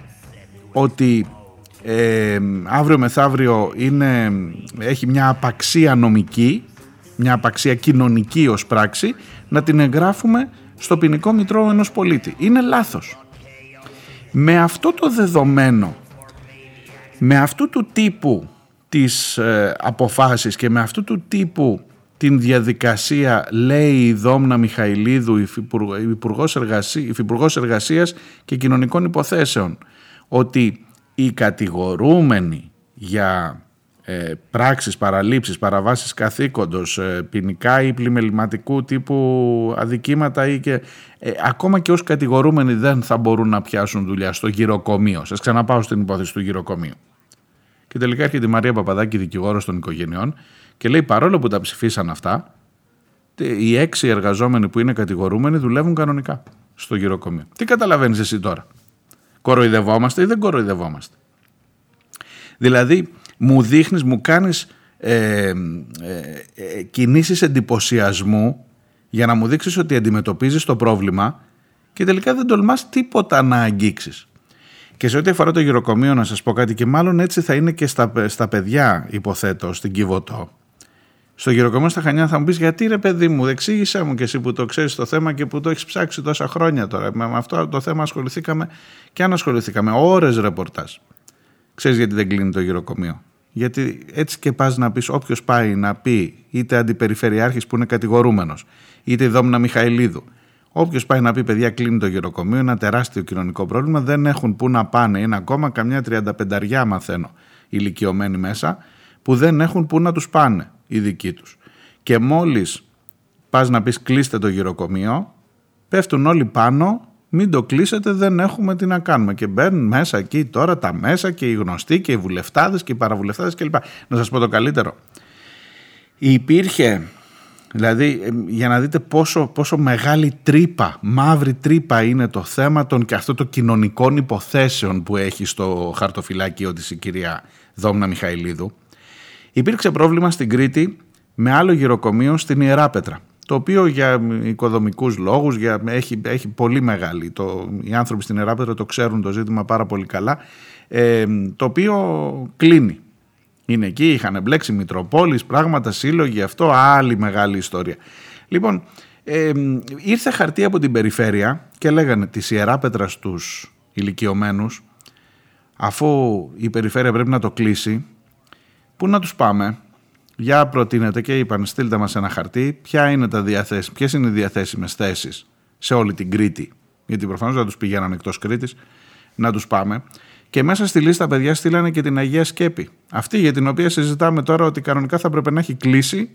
ότι αύριο μεθαύριο έχει μια απαξία νομική, μια απαξία κοινωνική ως πράξη, να την εγγράφουμε στο ποινικό μητρό ενός πολίτη. Είναι λάθος. Με αυτό το δεδομένο Με αυτού του τύπου τις αποφάσεις και με αυτού του τύπου την διαδικασία, λέει η Δόμνα Μιχαηλίδου, υφυπουργός Εργασίας και Κοινωνικών Υποθέσεων, ότι οι κατηγορούμενοι για πράξεις, παραλήψεις, παραβάσεις καθήκοντος, ποινικά ή πλημεληματικού τύπου αδικήματα ή και ακόμα και ως κατηγορούμενοι δεν θα μπορούν να πιάσουν δουλειά στο γυροκομείο. Σας ξαναπάω στην υπόθεση του γυροκομείου. Και τελικά έρχεται η Μαρία Παπαδάκη, δικηγόρος των οικογενειών, και λέει παρόλο που τα ψηφίσαν αυτά, οι 6 εργαζόμενοι που είναι κατηγορούμενοι δουλεύουν κανονικά στο γυροκομείο. Τι καταλαβαίνεις εσύ τώρα? Κοροϊδευόμαστε ή δεν κοροϊδευόμαστε? Δηλαδή μου δείχνεις, μου κάνεις κινήσεις εντυπωσιασμού για να μου δείξεις ότι αντιμετωπίζεις το πρόβλημα και τελικά δεν τολμάς τίποτα να αγγίξεις. Και σε ό,τι αφορά το γυροκομείο να σας πω κάτι, και μάλλον έτσι θα είναι και στα παιδιά, υποθέτω, στην Κιβωτό. Στο γυροκομείο στα Χανιά θα μου πεις, γιατί ρε παιδί μου, εξήγησέ μου και εσύ που το ξέρεις το θέμα και που το έχεις ψάξει τόσα χρόνια τώρα. Με αυτό το θέμα ασχοληθήκαμε και αν ασχοληθήκαμε, ώρες ρεπορτάζ. Ξέρεις γιατί δεν κλείνει το γυροκομείο? Γιατί έτσι και πας να πεις, όποιος πάει να πει, είτε αντιπεριφερειάρχης που είναι κατηγορούμενος, είτε η Δόμνα Μιχαηλίδου, όποιος πάει να πει, παιδιά, κλείνει το γυροκομείο, ένα τεράστιο κοινωνικό πρόβλημα, δεν έχουν πού να πάνε. Είναι ακόμα καμιά 35 μαθαίνω, ηλικιωμένοι μέσα, που δεν έχουν πού να τους πάνε οι δικοί τους. Και μόλις πας να πεις, κλείστε το γυροκομείο, πέφτουν όλοι πάνω. Μην το κλείσετε, δεν έχουμε τι να κάνουμε. Και μπαίνουν μέσα εκεί τώρα τα μέσα και οι γνωστοί και οι βουλευτάδες και οι παραβουλευτάδες κλπ. Να σας πω το καλύτερο. Υπήρχε, δηλαδή, για να δείτε πόσο μεγάλη τρύπα, μαύρη τρύπα είναι το θέμα των και αυτό των κοινωνικών υποθέσεων που έχει στο χαρτοφυλάκιο της η κυρία Δόμνα Μιχαηλίδου. Υπήρξε πρόβλημα στην Κρήτη με άλλο γυροκομείο στην Ιεράπετρα, το οποίο για οικοδομικούς λόγους έχει πολύ μεγάλη. Οι άνθρωποι στην Ιεράπετρα το ξέρουν το ζήτημα πάρα πολύ καλά, το οποίο κλείνει. Είναι εκεί, είχαν εμπλέξει Μητροπόλεις, πράγματα, σύλλογοι, αυτό, άλλη μεγάλη ιστορία. Λοιπόν, ήρθε χαρτί από την περιφέρεια και λέγανε της Ιεράπετρας στους ηλικιωμένους, αφού η περιφέρεια πρέπει να το κλείσει, πού να τους πάμε? Για προτείνετε, και είπαν, στείλτε μας ένα χαρτί, ποιες είναι οι διαθέσιμες θέσεις σε όλη την Κρήτη, γιατί προφανώς δεν τους πηγαίναν εκτός Κρήτης, να τους πάμε. Και μέσα στη λίστα, παιδιά, στείλανε και την Αγία Σκέπη, αυτή για την οποία συζητάμε τώρα ότι κανονικά θα πρέπει να έχει κλείσει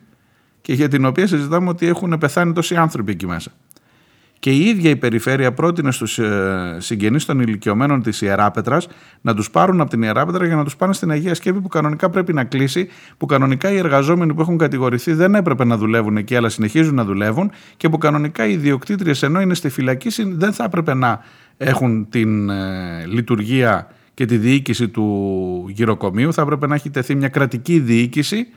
και για την οποία συζητάμε ότι έχουν πεθάνει τόσοι άνθρωποι εκεί μέσα. Και η ίδια η περιφέρεια πρότεινε στους συγγενείς των ηλικιωμένων της Ιεράπετρας να τους πάρουν από την Ιεράπετρα για να τους πάνε στην Αγία Σκέπη, που κανονικά πρέπει να κλείσει, που κανονικά οι εργαζόμενοι που έχουν κατηγορηθεί δεν έπρεπε να δουλεύουν εκεί, αλλά συνεχίζουν να δουλεύουν, και που κανονικά οι ιδιοκτήτριες, ενώ είναι στη φυλακή, δεν θα έπρεπε να έχουν την λειτουργία και τη διοίκηση του γυροκομείου, θα έπρεπε να έχει τεθεί μια κρατική διοίκηση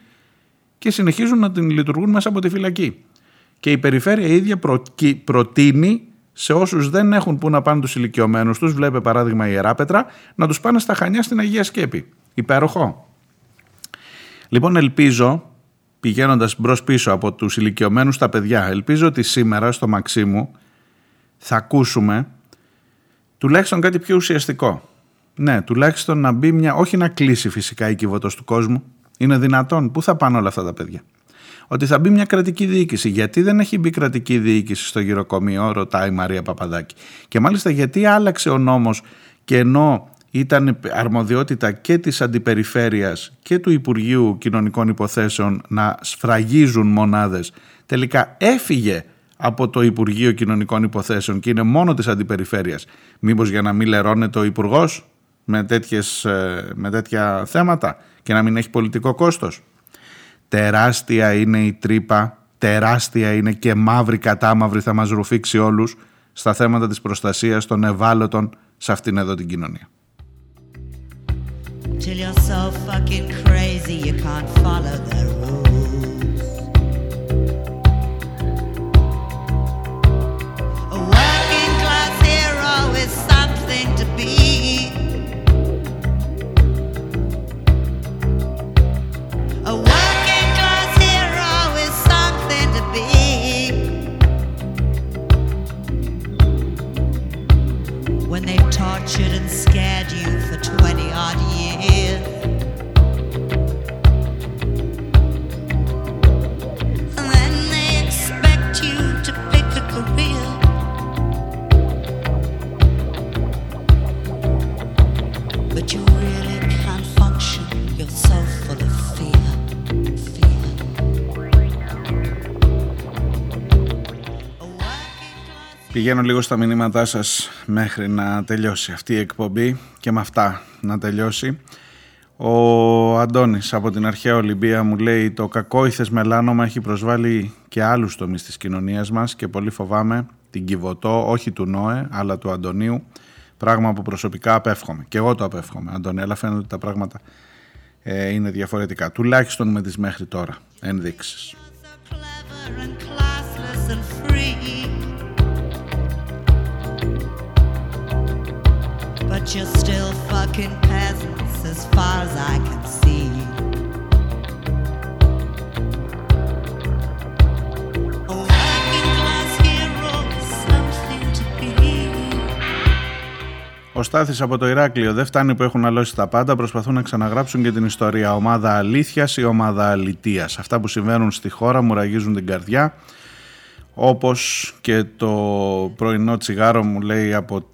και συνεχίζουν να την λειτουργούν μέσα από τη φυλακή. Και η περιφέρεια ίδια προτείνει σε όσους δεν έχουν που να πάνε τους ηλικιωμένους τους, βλέπε παράδειγμα η Ιεράπετρα, να τους πάνε στα Χανιά στην Αγία Σκέπη. Υπέροχο. Λοιπόν, ελπίζω, πηγαίνοντας μπρος-πίσω από τους ηλικιωμένους τα παιδιά, ελπίζω ότι σήμερα στο Μαξίμου θα ακούσουμε τουλάχιστον κάτι πιο ουσιαστικό. Ναι, τουλάχιστον να μπει μια, όχι να κλείσει φυσικά η Κιβωτός του κόσμου. Είναι δυνατόν? Πού θα πάνε όλα αυτά τα παιδιά? Ότι θα μπει μια κρατική διοίκηση. Γιατί δεν έχει μπει κρατική διοίκηση στο γυροκομείο, ρωτάει η Μαρία Παπαδάκη. Και μάλιστα γιατί άλλαξε ο νόμος, και ενώ ήταν αρμοδιότητα και της Αντιπεριφέρειας και του Υπουργείου Κοινωνικών Υποθέσεων να σφραγίζουν μονάδες, τελικά έφυγε από το Υπουργείο Κοινωνικών Υποθέσεων και είναι μόνο της Αντιπεριφέρειας. Μήπως για να μην λερώνεται ο Υπουργός με τέτοια θέματα και να μην έχει πολιτικό κόστος? Τεράστια είναι η τρύπα, τεράστια είναι και μαύρη κατά μαύρη θα μας ρουφήξει όλους στα θέματα της προστασίας των ευάλωτων σε αυτήν εδώ την κοινωνία. and they tortured and scared you for 20-odd years. And then they expect you to pick a career, but you really can't function, you're so full of fear. Πηγαίνω λίγο στα μηνύματά σας μέχρι να τελειώσει αυτή η εκπομπή και με αυτά να τελειώσει. Ο Αντώνης από την αρχαία Ολυμπία μου λέει «Το κακόηθες μελάνωμα έχει προσβάλει και άλλους τομείς της κοινωνίας μας και πολύ φοβάμαι την Κιβωτό, όχι του Νόε, αλλά του Αντωνίου, πράγμα που προσωπικά απέφχομαι». Και εγώ το απέφχομαι, Αντώνη, αλλά φαίνεται ότι τα πράγματα είναι διαφορετικά, τουλάχιστον με τις μέχρι τώρα ενδείξεις. But you're still fucking peasants as far as I can see. A working class hero is something to be. Ο Στάθης από το Ηράκλειο. Δεν φτάνει που έχουν αλώσει τα πάντα, προσπαθούν να ξαναγράψουν και την ιστορία. Ομάδα αλήθειας ή ομάδα αλητείας. Αυτά που συμβαίνουν στη χώρα μου ραγίζουν την καρδιά. Όπως και το πρωινό τσιγάρο μου λέει από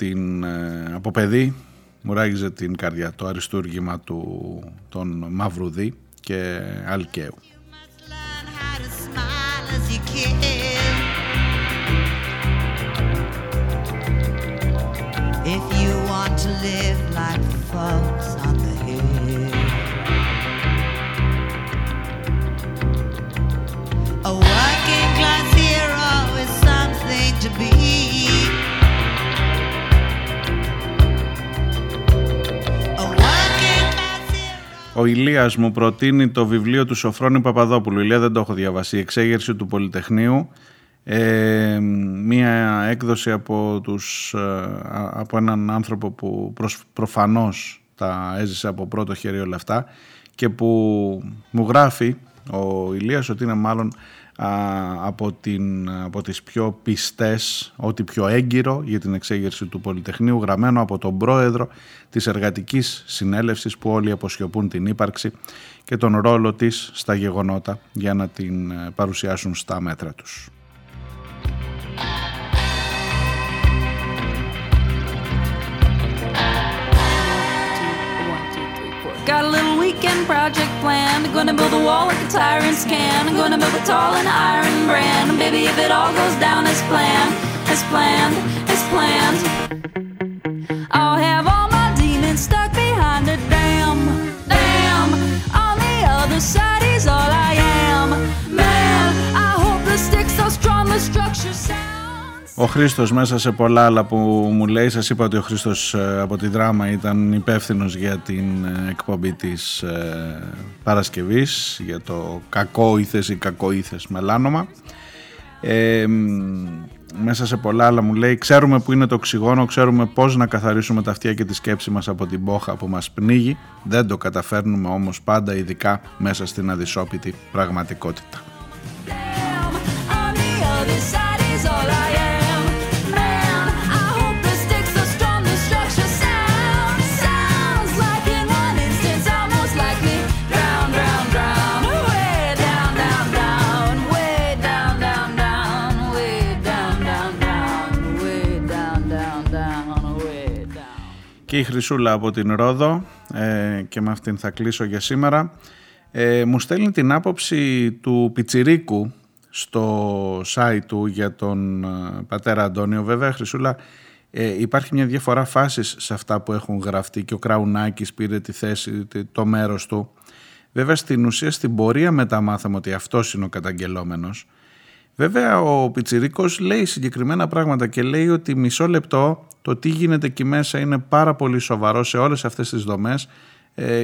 παιδί, μου ράγιζε την καρδιά, το αριστούργημα των Μαυρουδή και Αλκαίου. To be Ο Ηλίας μου προτείνει το βιβλίο του Σοφρώνη Παπαδόπουλου. Ηλία, δεν το έχω διαβάσει. Η εξέγερση του Πολυτεχνείου. Μία έκδοση από έναν άνθρωπο που προφανώς τα έζησε από πρώτο χέρι όλα αυτά και που μου γράφει ο Ηλίας ότι είναι μάλλον από τις πιο πιστές, ό,τι πιο έγκυρο για την εξέγερση του Πολυτεχνείου, γραμμένο από τον πρόεδρο της Εργατικής Συνέλευσης που όλοι αποσιωπούν την ύπαρξη και τον ρόλο της στα γεγονότα για να την παρουσιάσουν στα μέτρα τους. Got a little weekend project planned. I'm gonna build a wall like the tyrants can. I'm gonna build a tall and iron brand. And baby, if it all goes down as planned, as planned, as planned, I'll have all my demons stuck behind a dam, dam. On the other side is all I am, man. I hope the sticks are strong, the structure sound. Ο Χρήστος, μέσα σε πολλά άλλα που μου λέει, σας είπα ότι ο Χρήστος από τη Δράμα ήταν υπεύθυνος για την εκπομπή της Παρασκευής, για το κακόηθες ή κακόηθες μελάνομα. Μέσα σε πολλά άλλα μου λέει, ξέρουμε που είναι το οξυγόνο, ξέρουμε πώς να καθαρίσουμε τα αυτιά και τη σκέψη μας από την μπόχα που μας πνίγει. Δεν το καταφέρνουμε όμως πάντα, ειδικά μέσα στην αδυσόπιτη πραγματικότητα. Και η Χρυσούλα από την Ρόδο, και με αυτήν θα κλείσω για σήμερα, μου στέλνει την άποψη του Πιτσιρίκου στο site του για τον πατέρα Αντώνιο. Βέβαια, Χρυσούλα, υπάρχει μια διαφορά φάσης σε αυτά που έχουν γραφτεί και ο Κραουνάκης πήρε τη θέση, το μέρος του. Βέβαια, στην ουσία, στην πορεία μετά μάθαμε ότι αυτός είναι ο καταγγελόμενος. Βέβαια, ο Πιτσιρίκος λέει συγκεκριμένα πράγματα και λέει ότι μισό λεπτό, το τι γίνεται εκεί μέσα είναι πάρα πολύ σοβαρό σε όλες αυτές τις δομές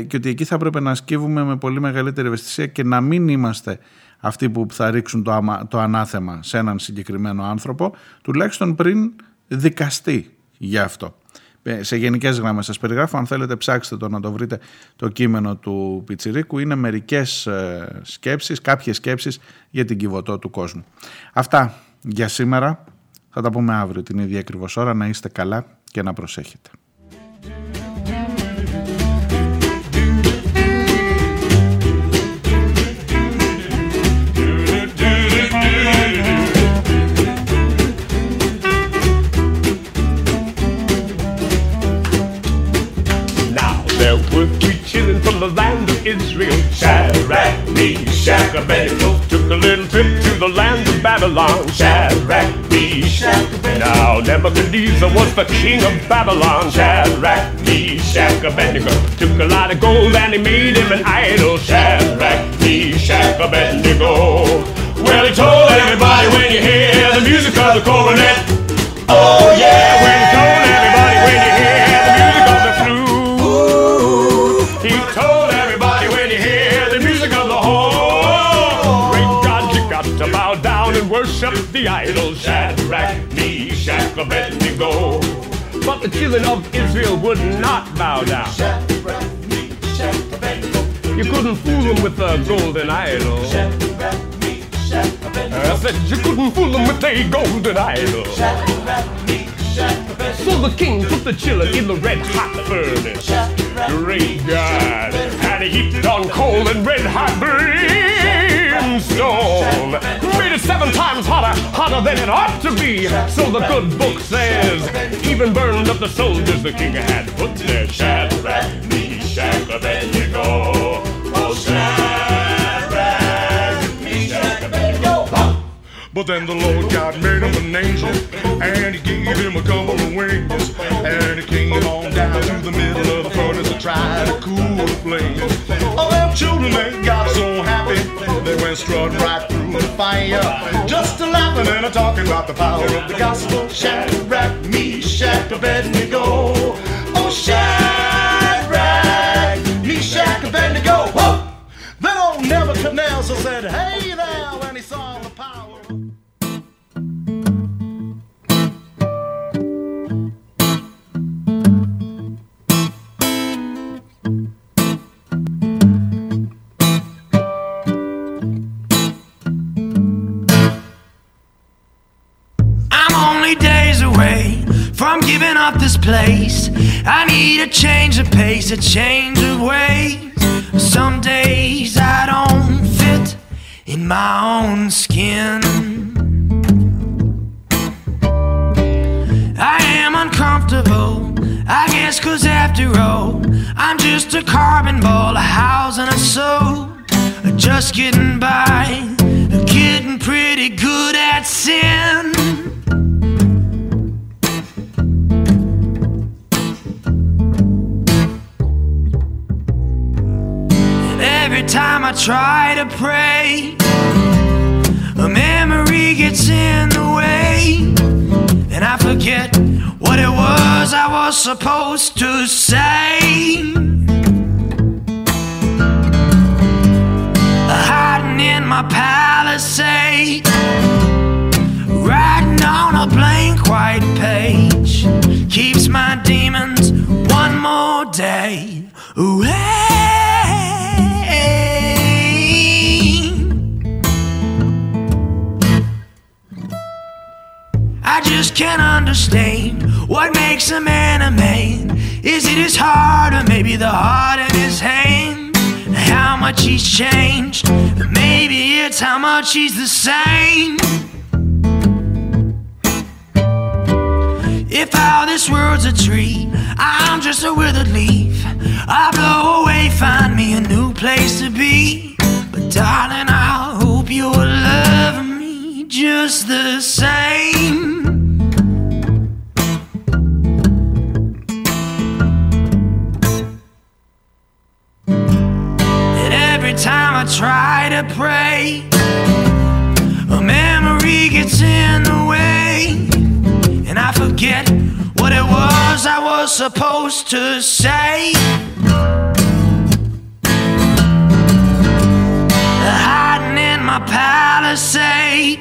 και ότι εκεί θα πρέπει να σκύβουμε με πολύ μεγαλύτερη ευαισθησία και να μην είμαστε αυτοί που θα ρίξουν το ανάθεμα σε έναν συγκεκριμένο άνθρωπο, τουλάχιστον πριν δικαστεί για αυτό. Σε γενικές γραμμές σας περιγράφω, αν θέλετε ψάξτε το να το βρείτε το κείμενο του Πιτσιρίκου, είναι μερικές σκέψεις, κάποιες σκέψεις για την Κιβωτό του κόσμου. Αυτά για σήμερα, θα τα πούμε αύριο την ίδια ακριβώς ώρα, να είστε καλά. και να προσέχετε. From the land of Israel, Shadrach, Meshach, Abednego took a little trip to the land of Babylon. Shadrach, Meshach, Abednego. Now Nebuchadnezzar was the king of Babylon. Shadrach, Meshach, Abednego took a lot of gold and he made him an idol. Shadrach, Meshach, Abednego. Well, he told everybody when you hear the music of the cornet, oh yeah, when he told everybody when you hear the music of the flute. Worship the idols, Shadrach, Meshach, Abednego. But the children of Israel would not bow down. Shadrach, Meshach, Abednego. You couldn't fool them with the golden idol. Shadrach, Meshach, Abednego. I said you couldn't fool them with the golden idol. Shadrach, Meshach, Abednego. So the king put the children in the red hot furnace. Shadrach, great God, and he heaped on coal and red hot burning. Stone. Made it 7 times hotter, hotter than it ought to be. So the good book says, even burned up the soldiers the king had put there. Shadrach, Meshach, Abednego. Oh, Shadrach, Meshach, Abednego. But then the Lord God made him an angel, and he gave him a couple of wings, and he came on down to the middle of the furnace to try to cool the flame. Oh, them children, they got so happy, they went strutting right through the fire, just a laughing and a talking about the power of the gospel. Shadrach, Meshach, Abednego. Oh, Shadrach, Meshach, Abednego. Whoa! Then old Nebuchadnezzar said, hey there, when he saw the power. From giving up this place, I need a change of pace, a change of ways. Some days I don't fit in my own skin. I am uncomfortable, I guess, cause after all I'm just a carbon ball, a house and a soul, just getting by, getting pretty good at sin. Every time I try to pray, a memory gets in the way, and I forget what it was I was supposed to say. Hiding in my palisade, writing on a blank white page, keeps my demons one more day away. I just can't understand what makes a man, is it his heart or maybe the heart in his hand, how much he's changed, maybe it's how much he's the same. If all this world's a tree, I'm just a withered leaf, I blow away, find me a new place to be, but darling I hope you'll love me just the same. And every time I try to pray, a memory gets in the way, and I forget what it was I was supposed to say. Hiding in my palisade,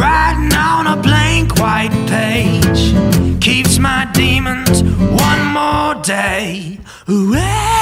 writing on a blank white page, keeps my demons one more day away.